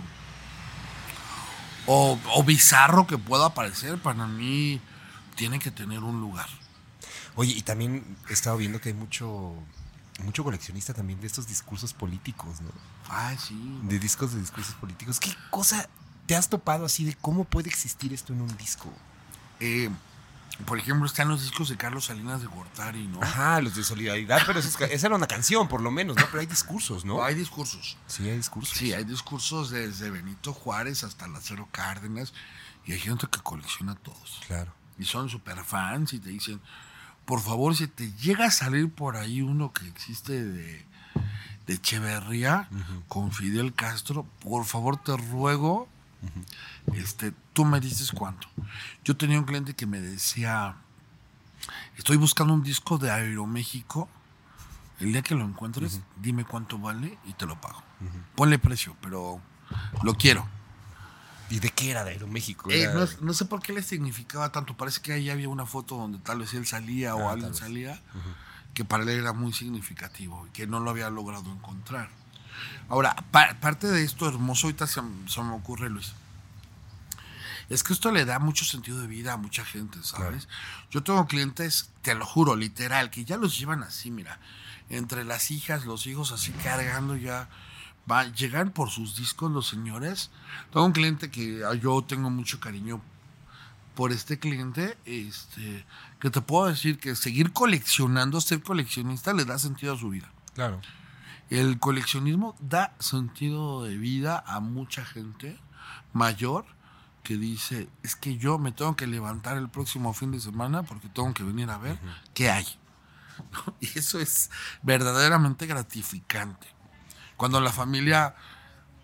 o, o bizarro que pueda aparecer, para mí tiene que tener un lugar. Oye, y también he estado viendo que hay mucho, mucho coleccionista también de estos discursos políticos, ¿no? Ah, sí. De discos de discursos políticos. ¿Qué cosa te has topado así de cómo puede existir esto en un disco? Eh... Por ejemplo, están los discos de Carlos Salinas de Gortari, ¿no? Ajá, los de Solidaridad, pero esa, esa era una canción, por lo menos, ¿no? Pero hay discursos, ¿no? Hay discursos. Sí, hay discursos. Sí, hay discursos desde Benito Juárez hasta Lázaro Cárdenas, y hay gente que colecciona todos. Claro. Y son súper fans y te dicen, por favor, si te llega a salir por ahí uno que existe de, de Echeverría uh-huh. con Fidel Castro, por favor, te ruego... Este, tú me dices cuánto. Yo tenía un cliente que me decía, estoy buscando un disco de Aeroméxico. El día que lo encuentres, uh-huh. dime cuánto vale y te lo pago. Uh-huh. Ponle precio, pero lo quiero. ¿Y de qué era de Aeroméxico? Era... Eh, no, no sé por qué le significaba tanto. Parece que ahí había una foto donde tal vez él salía ah, o alguien salía, uh-huh. que para él era muy significativo y que no lo había logrado encontrar. Ahora, pa- parte de esto hermoso, ahorita se, se me ocurre, Luis, es que esto le da mucho sentido de vida a mucha gente, ¿sabes? Claro. Yo tengo clientes, te lo juro, literal, que ya los llevan así, mira, entre las hijas, los hijos así cargando ya, va, llegan por sus discos los señores. Tengo un cliente que yo tengo mucho cariño por este cliente, este, que te puedo decir que seguir coleccionando, ser coleccionista, le da sentido a su vida. Claro. El coleccionismo da sentido de vida a mucha gente mayor que dice, es que yo me tengo que levantar el próximo fin de semana porque tengo que venir a ver uh-huh. qué hay. ¿No? Y eso es verdaderamente gratificante. Cuando la familia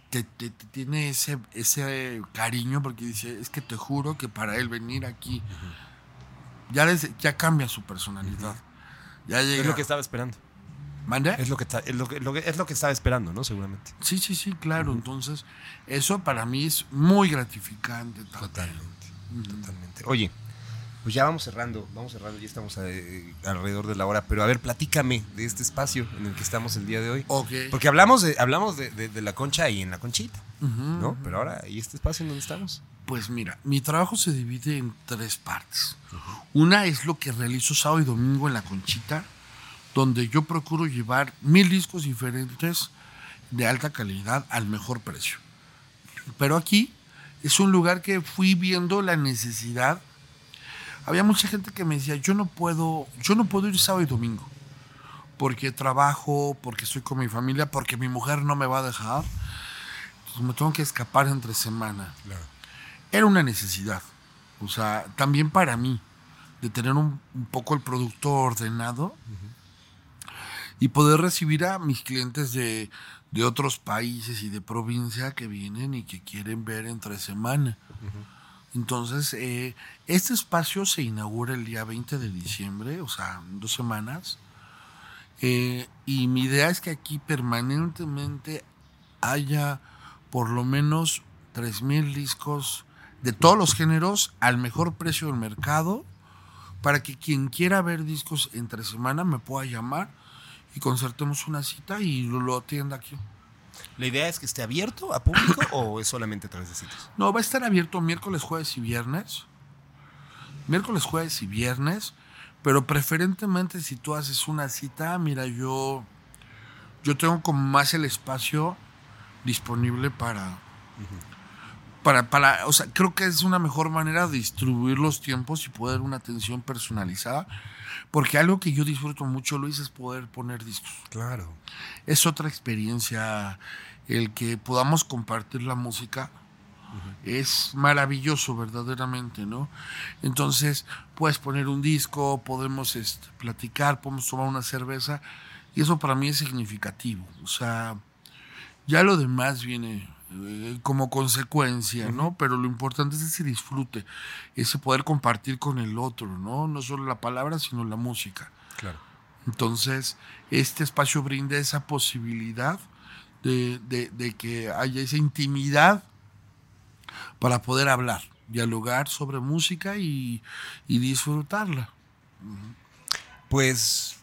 te, te, te tiene ese, ese cariño porque dice, es que te juro que para él venir aquí uh-huh. ya, les, ya cambia su personalidad. Uh-huh. Ya llega. Es lo que estaba esperando. ¿Manda? Es lo que, es lo que, lo que, es lo que estaba esperando, ¿no? Seguramente. Sí, sí, sí, claro. Uh-huh. Entonces, eso para mí es muy gratificante. Totalmente, uh-huh. totalmente. Oye, pues ya vamos cerrando, vamos cerrando, ya estamos a, eh, alrededor de la hora. Pero a ver, platícame de este espacio en el que estamos el día de hoy. Okay. Porque hablamos de, hablamos de, de, de La Concha y en La Conchita, uh-huh, ¿no? Pero ahora, ¿y este espacio en donde estamos? Pues mira, mi trabajo se divide en tres partes. Uh-huh. Una es lo que realizo sábado y domingo en La Conchita, donde yo procuro llevar mil discos diferentes de alta calidad al mejor precio. Pero aquí es un lugar que fui viendo la necesidad. Había mucha gente que me decía, yo no puedo, yo no puedo ir sábado y domingo, porque trabajo, porque estoy con mi familia, porque mi mujer no me va a dejar, entonces me tengo que escapar entre semana. Claro. Era una necesidad, o sea, también para mí. de tener un, un poco el producto ordenado, uh-huh, y poder recibir a mis clientes de, de otros países y de provincia que vienen y que quieren ver entre semana. Uh-huh. Entonces, eh, este espacio se inaugura el día veinte de diciembre, o sea, en dos semanas. Eh, y mi idea es que aquí permanentemente haya por lo menos tres mil discos de todos los géneros al mejor precio del mercado, para que quien quiera ver discos entre semana me pueda llamar y concertemos una cita y lo atienda aquí. ¿La idea es que esté abierto a público o es solamente a través de citas? No, va a estar abierto miércoles, jueves y viernes. Miércoles, jueves y viernes, pero preferentemente si tú haces una cita, mira, yo, yo tengo como más el espacio disponible para... Uh-huh. Para, para, o sea, creo que es una mejor manera de distribuir los tiempos y poder dar una atención personalizada, porque algo que yo disfruto mucho, Luis, es poder poner discos. Claro. Es otra experiencia, el que podamos compartir la música, uh-huh, es maravilloso verdaderamente, ¿no? Entonces, puedes poner un disco, podemos este, platicar, podemos tomar una cerveza, y eso para mí es significativo. O sea, ya lo demás viene como consecuencia, ¿no? Pero lo importante es ese disfrute, ese poder compartir con el otro, ¿no? No solo la palabra, sino la música. Claro. Entonces, este espacio brinda esa posibilidad de, de, de que haya esa intimidad para poder hablar, dialogar sobre música y, y disfrutarla. Pues,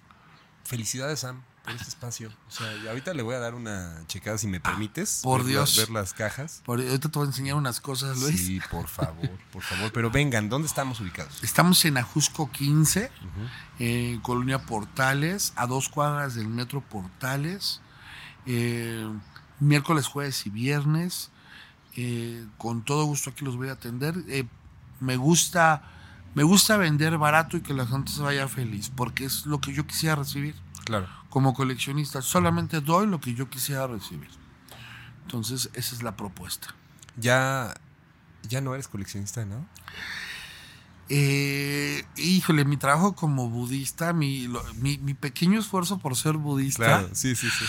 felicidades, Sam, este espacio. O sea, ahorita le voy a dar una checada, si me permites. Ah, por ver, Dios. Ver las cajas. Por, ahorita te voy a enseñar unas cosas, Luis. Sí, por favor, por favor. Pero vengan, ¿dónde estamos ubicados? Estamos en Ajusco quince, uh-huh, eh, Colonia Portales, a dos cuadras del Metro Portales, eh, miércoles, jueves y viernes. Eh, con todo gusto aquí los voy a atender. Eh, me gusta, me gusta vender barato y que la gente se vaya feliz, porque es lo que yo quisiera recibir. Claro. Como coleccionista, solamente doy lo que yo quisiera recibir. Entonces, esa es la propuesta. Ya, ya no eres coleccionista, ¿no? Eh, híjole, mi trabajo como budista, mi, lo, mi, mi pequeño esfuerzo por ser budista. Claro, sí, sí, sí.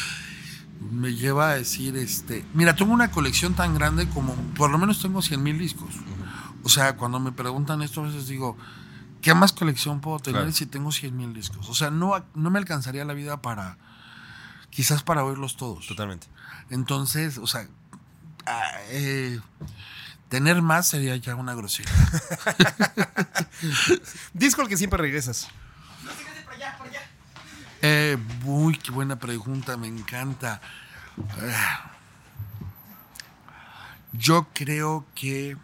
Me lleva a decir, este, mira, tengo una colección tan grande como, por lo menos tengo cien mil discos. Uh-huh. O sea, cuando me preguntan esto, a veces digo, ¿qué más colección puedo tener, claro, si tengo cien mil discos? O sea, no, no me alcanzaría la vida para, quizás para oírlos todos. Totalmente. Entonces, o sea, eh, tener más sería ya una grosería. Disco al que siempre regresas. No, fíjate por allá, por allá. Eh, uy, qué buena pregunta, me encanta. Yo creo que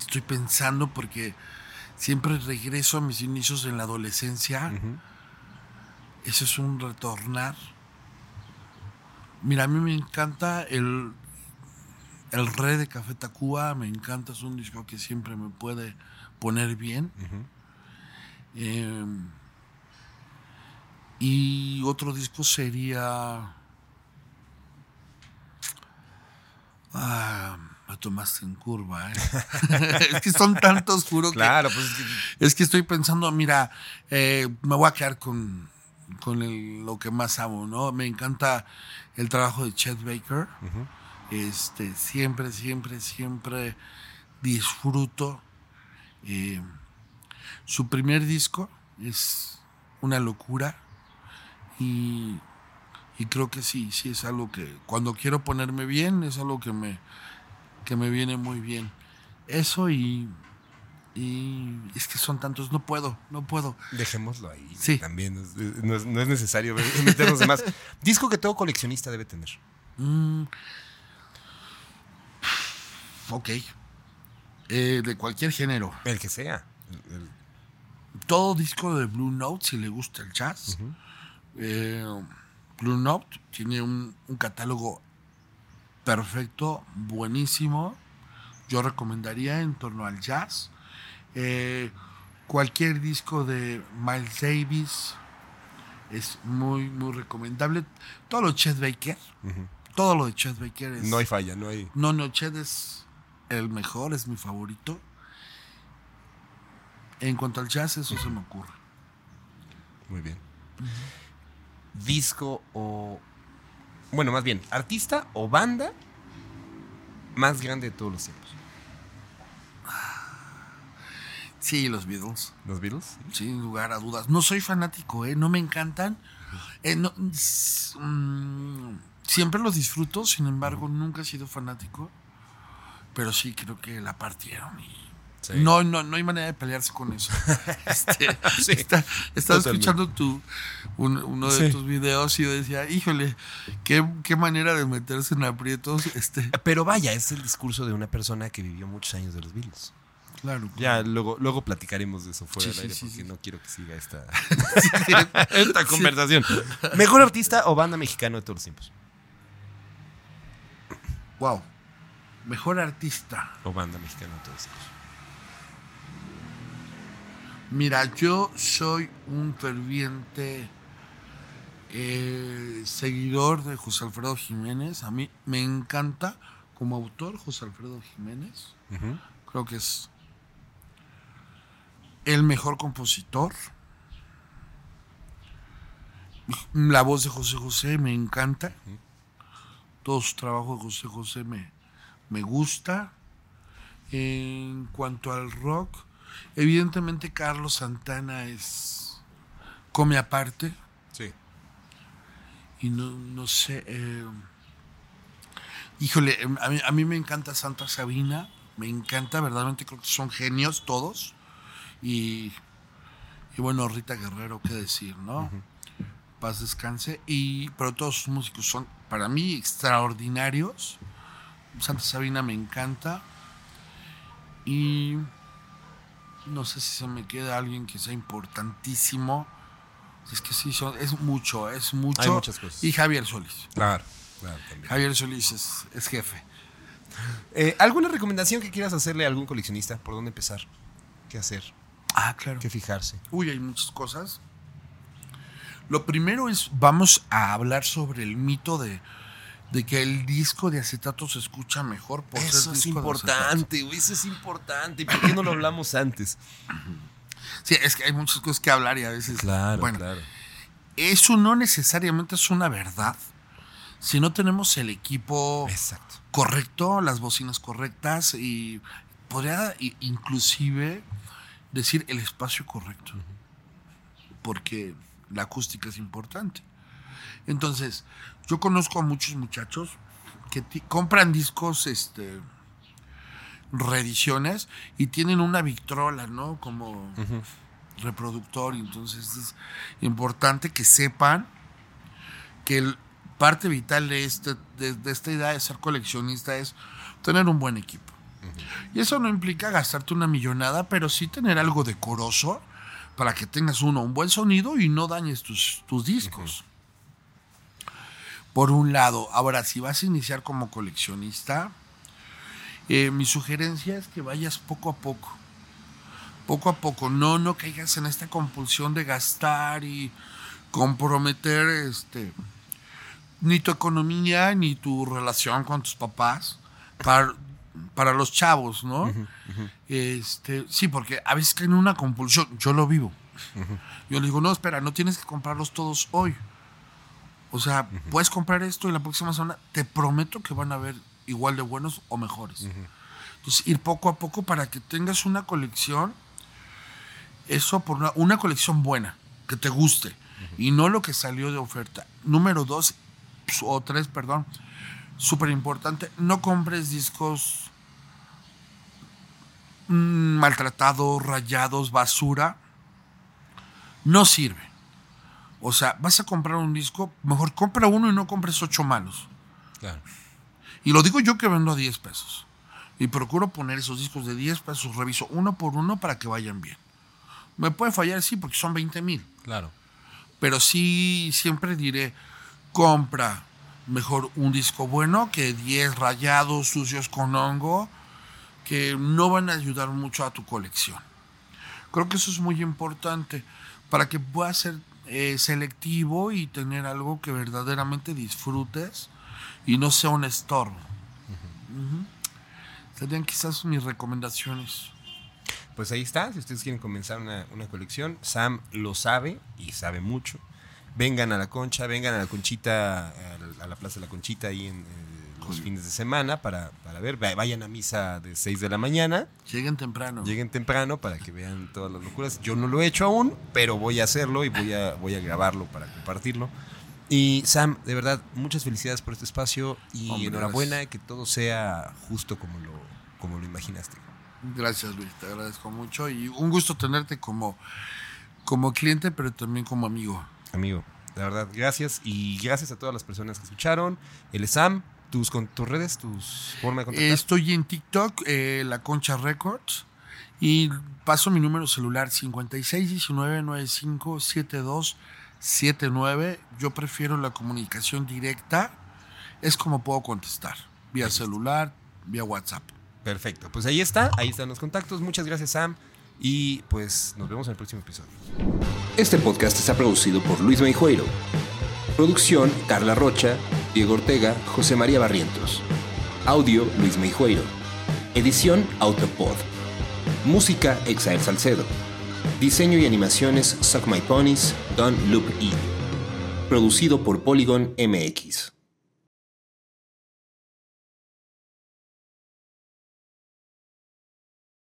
estoy pensando porque siempre regreso a mis inicios en la adolescencia. Uh-huh. Eso es un retornar. Mira, a mí me encanta el, el Rey de Café Tacuba. Me encanta, es un disco que siempre me puede poner bien. Uh-huh. Eh, y otro disco sería... Ah, me tomaste en curva, ¿eh? Es que son tantos, juro, claro, que... Claro, pues... Es que estoy pensando, mira, eh, me voy a quedar con, con el, lo que más amo, ¿no? Me encanta el trabajo de Chet Baker. Uh-huh. Este, siempre, siempre, siempre disfruto. Eh, su primer disco es una locura. Y, y creo que sí, sí es algo que... Cuando quiero ponerme bien, es algo que me... que me viene muy bien. Eso y, y es que son tantos, no puedo, no puedo. Dejémoslo ahí. Sí. También no es, no es, no es necesario meternos de más. Disco que todo coleccionista debe tener. Mm. Ok. Eh, de cualquier género. El que sea. El, el... Todo disco de Blue Note, si le gusta el jazz. Uh-huh. eh, Blue Note tiene un, un catálogo perfecto, buenísimo. Yo recomendaría en torno al jazz. Eh, cualquier disco de Miles Davis es muy, muy recomendable. Todo lo de Chet Baker. Uh-huh. Todo lo de Chet Baker es... No hay falla, no hay... No, no, Chet es el mejor, es mi favorito. En cuanto al jazz, eso se me ocurre. Muy bien. Uh-huh. Disco o... Bueno, más bien, artista o banda más grande de todos los tiempos. Sí, los Beatles. ¿Los Beatles? Sin lugar a dudas. No soy fanático, ¿eh? No me encantan. Eh, no, mm, siempre los disfruto, sin embargo, uh-huh. nunca he sido fanático. Pero sí, creo que la partieron y... Sí. No, no, no hay manera de pelearse con eso. Este, sí, está, estaba escuchando tu, un, uno de sí. tus videos y yo decía, híjole, qué, qué manera de meterse en aprietos. Este. Pero vaya, es el discurso de una persona que vivió muchos años de los Beatles. Claro. Ya luego, luego platicaremos de eso fuera sí, del aire sí, porque sí. no quiero que siga esta, esta conversación. Sí. ¿Mejor artista o banda mexicano de todos los tiempos? Wow. Mejor artista. O banda mexicana de todos los tiempos. Mira, yo soy un ferviente eh, seguidor de José Alfredo Jiménez. A mí me encanta como autor José Alfredo Jiménez. Uh-huh. Creo que es el mejor compositor. La voz de José José me encanta. Uh-huh. Todo su trabajo de José José me, me gusta. En cuanto al rock... Evidentemente Carlos Santana es come aparte. Sí. Y no, no sé. Eh, híjole, a mí, a mí me encanta Santa Sabina. Me encanta, verdaderamente creo que son genios todos. Y, y bueno, Rita Guerrero, qué decir, ¿no? Uh-huh. Paz descanse. Y, pero todos sus músicos son, para mí, extraordinarios. Santa Sabina me encanta. Y... No sé si se me queda alguien que sea importantísimo. Es que sí, son, es mucho, es mucho. Hay muchas cosas. Y Javier Solís. Claro, claro. También. Javier Solís es, es jefe. Eh, ¿Alguna recomendación que quieras hacerle a algún coleccionista? ¿Por dónde empezar? ¿Qué hacer? Ah, claro. ¿Qué fijarse? Uy, hay muchas cosas. Lo primero es, vamos a hablar sobre el mito de... De que el disco de acetato se escucha mejor por ser disco de acetato. Eso es importante, güey, eso es importante. ¿Por qué no lo hablamos antes? Sí, es que hay muchas cosas que hablar y a veces... Claro, bueno, claro. Eso no necesariamente es una verdad. Si no tenemos el equipo Exacto. correcto, las bocinas correctas y podría inclusive decir el espacio correcto. Porque la acústica es importante. Entonces... Yo conozco a muchos muchachos que t- compran discos, este, reediciones y tienen una Victrola, ¿no? Como uh-huh. reproductor. Entonces es importante que sepan que el parte vital de, este, de, de esta idea de ser coleccionista es tener un buen equipo. Uh-huh. Y eso no implica gastarte una millonada, pero sí tener algo decoroso para que tengas uno, un buen sonido y no dañes tus, tus discos. Uh-huh. Por un lado, ahora si vas a iniciar como coleccionista, eh, mi sugerencia es que vayas poco a poco, poco a poco, no, no caigas en esta compulsión de gastar y comprometer este, ni tu economía ni tu relación con tus papás para, para los chavos, ¿no? Uh-huh, uh-huh. Este, sí, porque a veces caen en una compulsión, yo lo vivo. Uh-huh. Yo le digo, no, espera, no tienes que comprarlos todos hoy. O sea, uh-huh. puedes comprar esto y la próxima semana te prometo que van a haber igual de buenos o mejores. Uh-huh. Entonces, ir poco a poco para que tengas una colección, eso por una, una colección buena, que te guste, uh-huh. y no lo que salió de oferta. Número dos, o tres, perdón, súper importante, no compres discos mmm, maltratados, rayados, basura. No sirve. O sea, vas a comprar un disco, mejor compra uno y no compres ocho malos. Claro. Y lo digo yo que vendo a diez pesos. Y procuro poner esos discos de diez pesos, reviso uno por uno para que vayan bien. Me puede fallar, sí, porque son veinte mil. Claro. Pero sí, siempre diré, compra mejor un disco bueno que diez rayados, sucios con hongo, que no van a ayudar mucho a tu colección. Creo que eso es muy importante para que puedas ser Eh, selectivo y tener algo que verdaderamente disfrutes y no sea un estorbo. Uh-huh. Uh-huh. Serían quizás mis recomendaciones. pues ahí está. Si ustedes quieren comenzar una, una colección, Sam lo sabe y sabe mucho. Vengan a La Concha, vengan a La Conchita, a la Plaza de La Conchita ahí en eh, los fines de semana para, para ver. Vayan a misa de seis de la mañana. Lleguen temprano. Lleguen temprano para que vean todas las locuras. Yo no lo he hecho aún, pero voy a hacerlo y voy a, voy a grabarlo para compartirlo. Y Sam, de verdad, muchas felicidades por este espacio y Hombre, enhorabuena, gracias. Que todo sea justo como lo, como lo imaginaste. Gracias, Luis, te agradezco mucho y un gusto tenerte como, como cliente, pero también como amigo. Amigo, la verdad, gracias y gracias a todas las personas que escucharon. El Sam, tus, con, tus redes, tus formas de contactar. Estoy en TikTok, eh, La Concha Records, y paso mi número celular cincuenta y seis diecinueve noventa y cinco setenta y dos setenta y nueve. Yo prefiero la comunicación directa. Es como puedo contestar, vía Perfecto. celular, vía WhatsApp. Perfecto, pues ahí está, ahí están los contactos. Muchas gracias, Sam, y pues nos vemos en el próximo episodio. Este podcast está producido por Luis Meijueiro. Producción: Carla Rocha, Diego Ortega, José María Barrientos. Audio: Luis Meijueiro. Edición: Autopod. Música: Exael Salcedo. Diseño y animaciones: Suck My Ponies, Don Loop E. Producido por Polygon M X.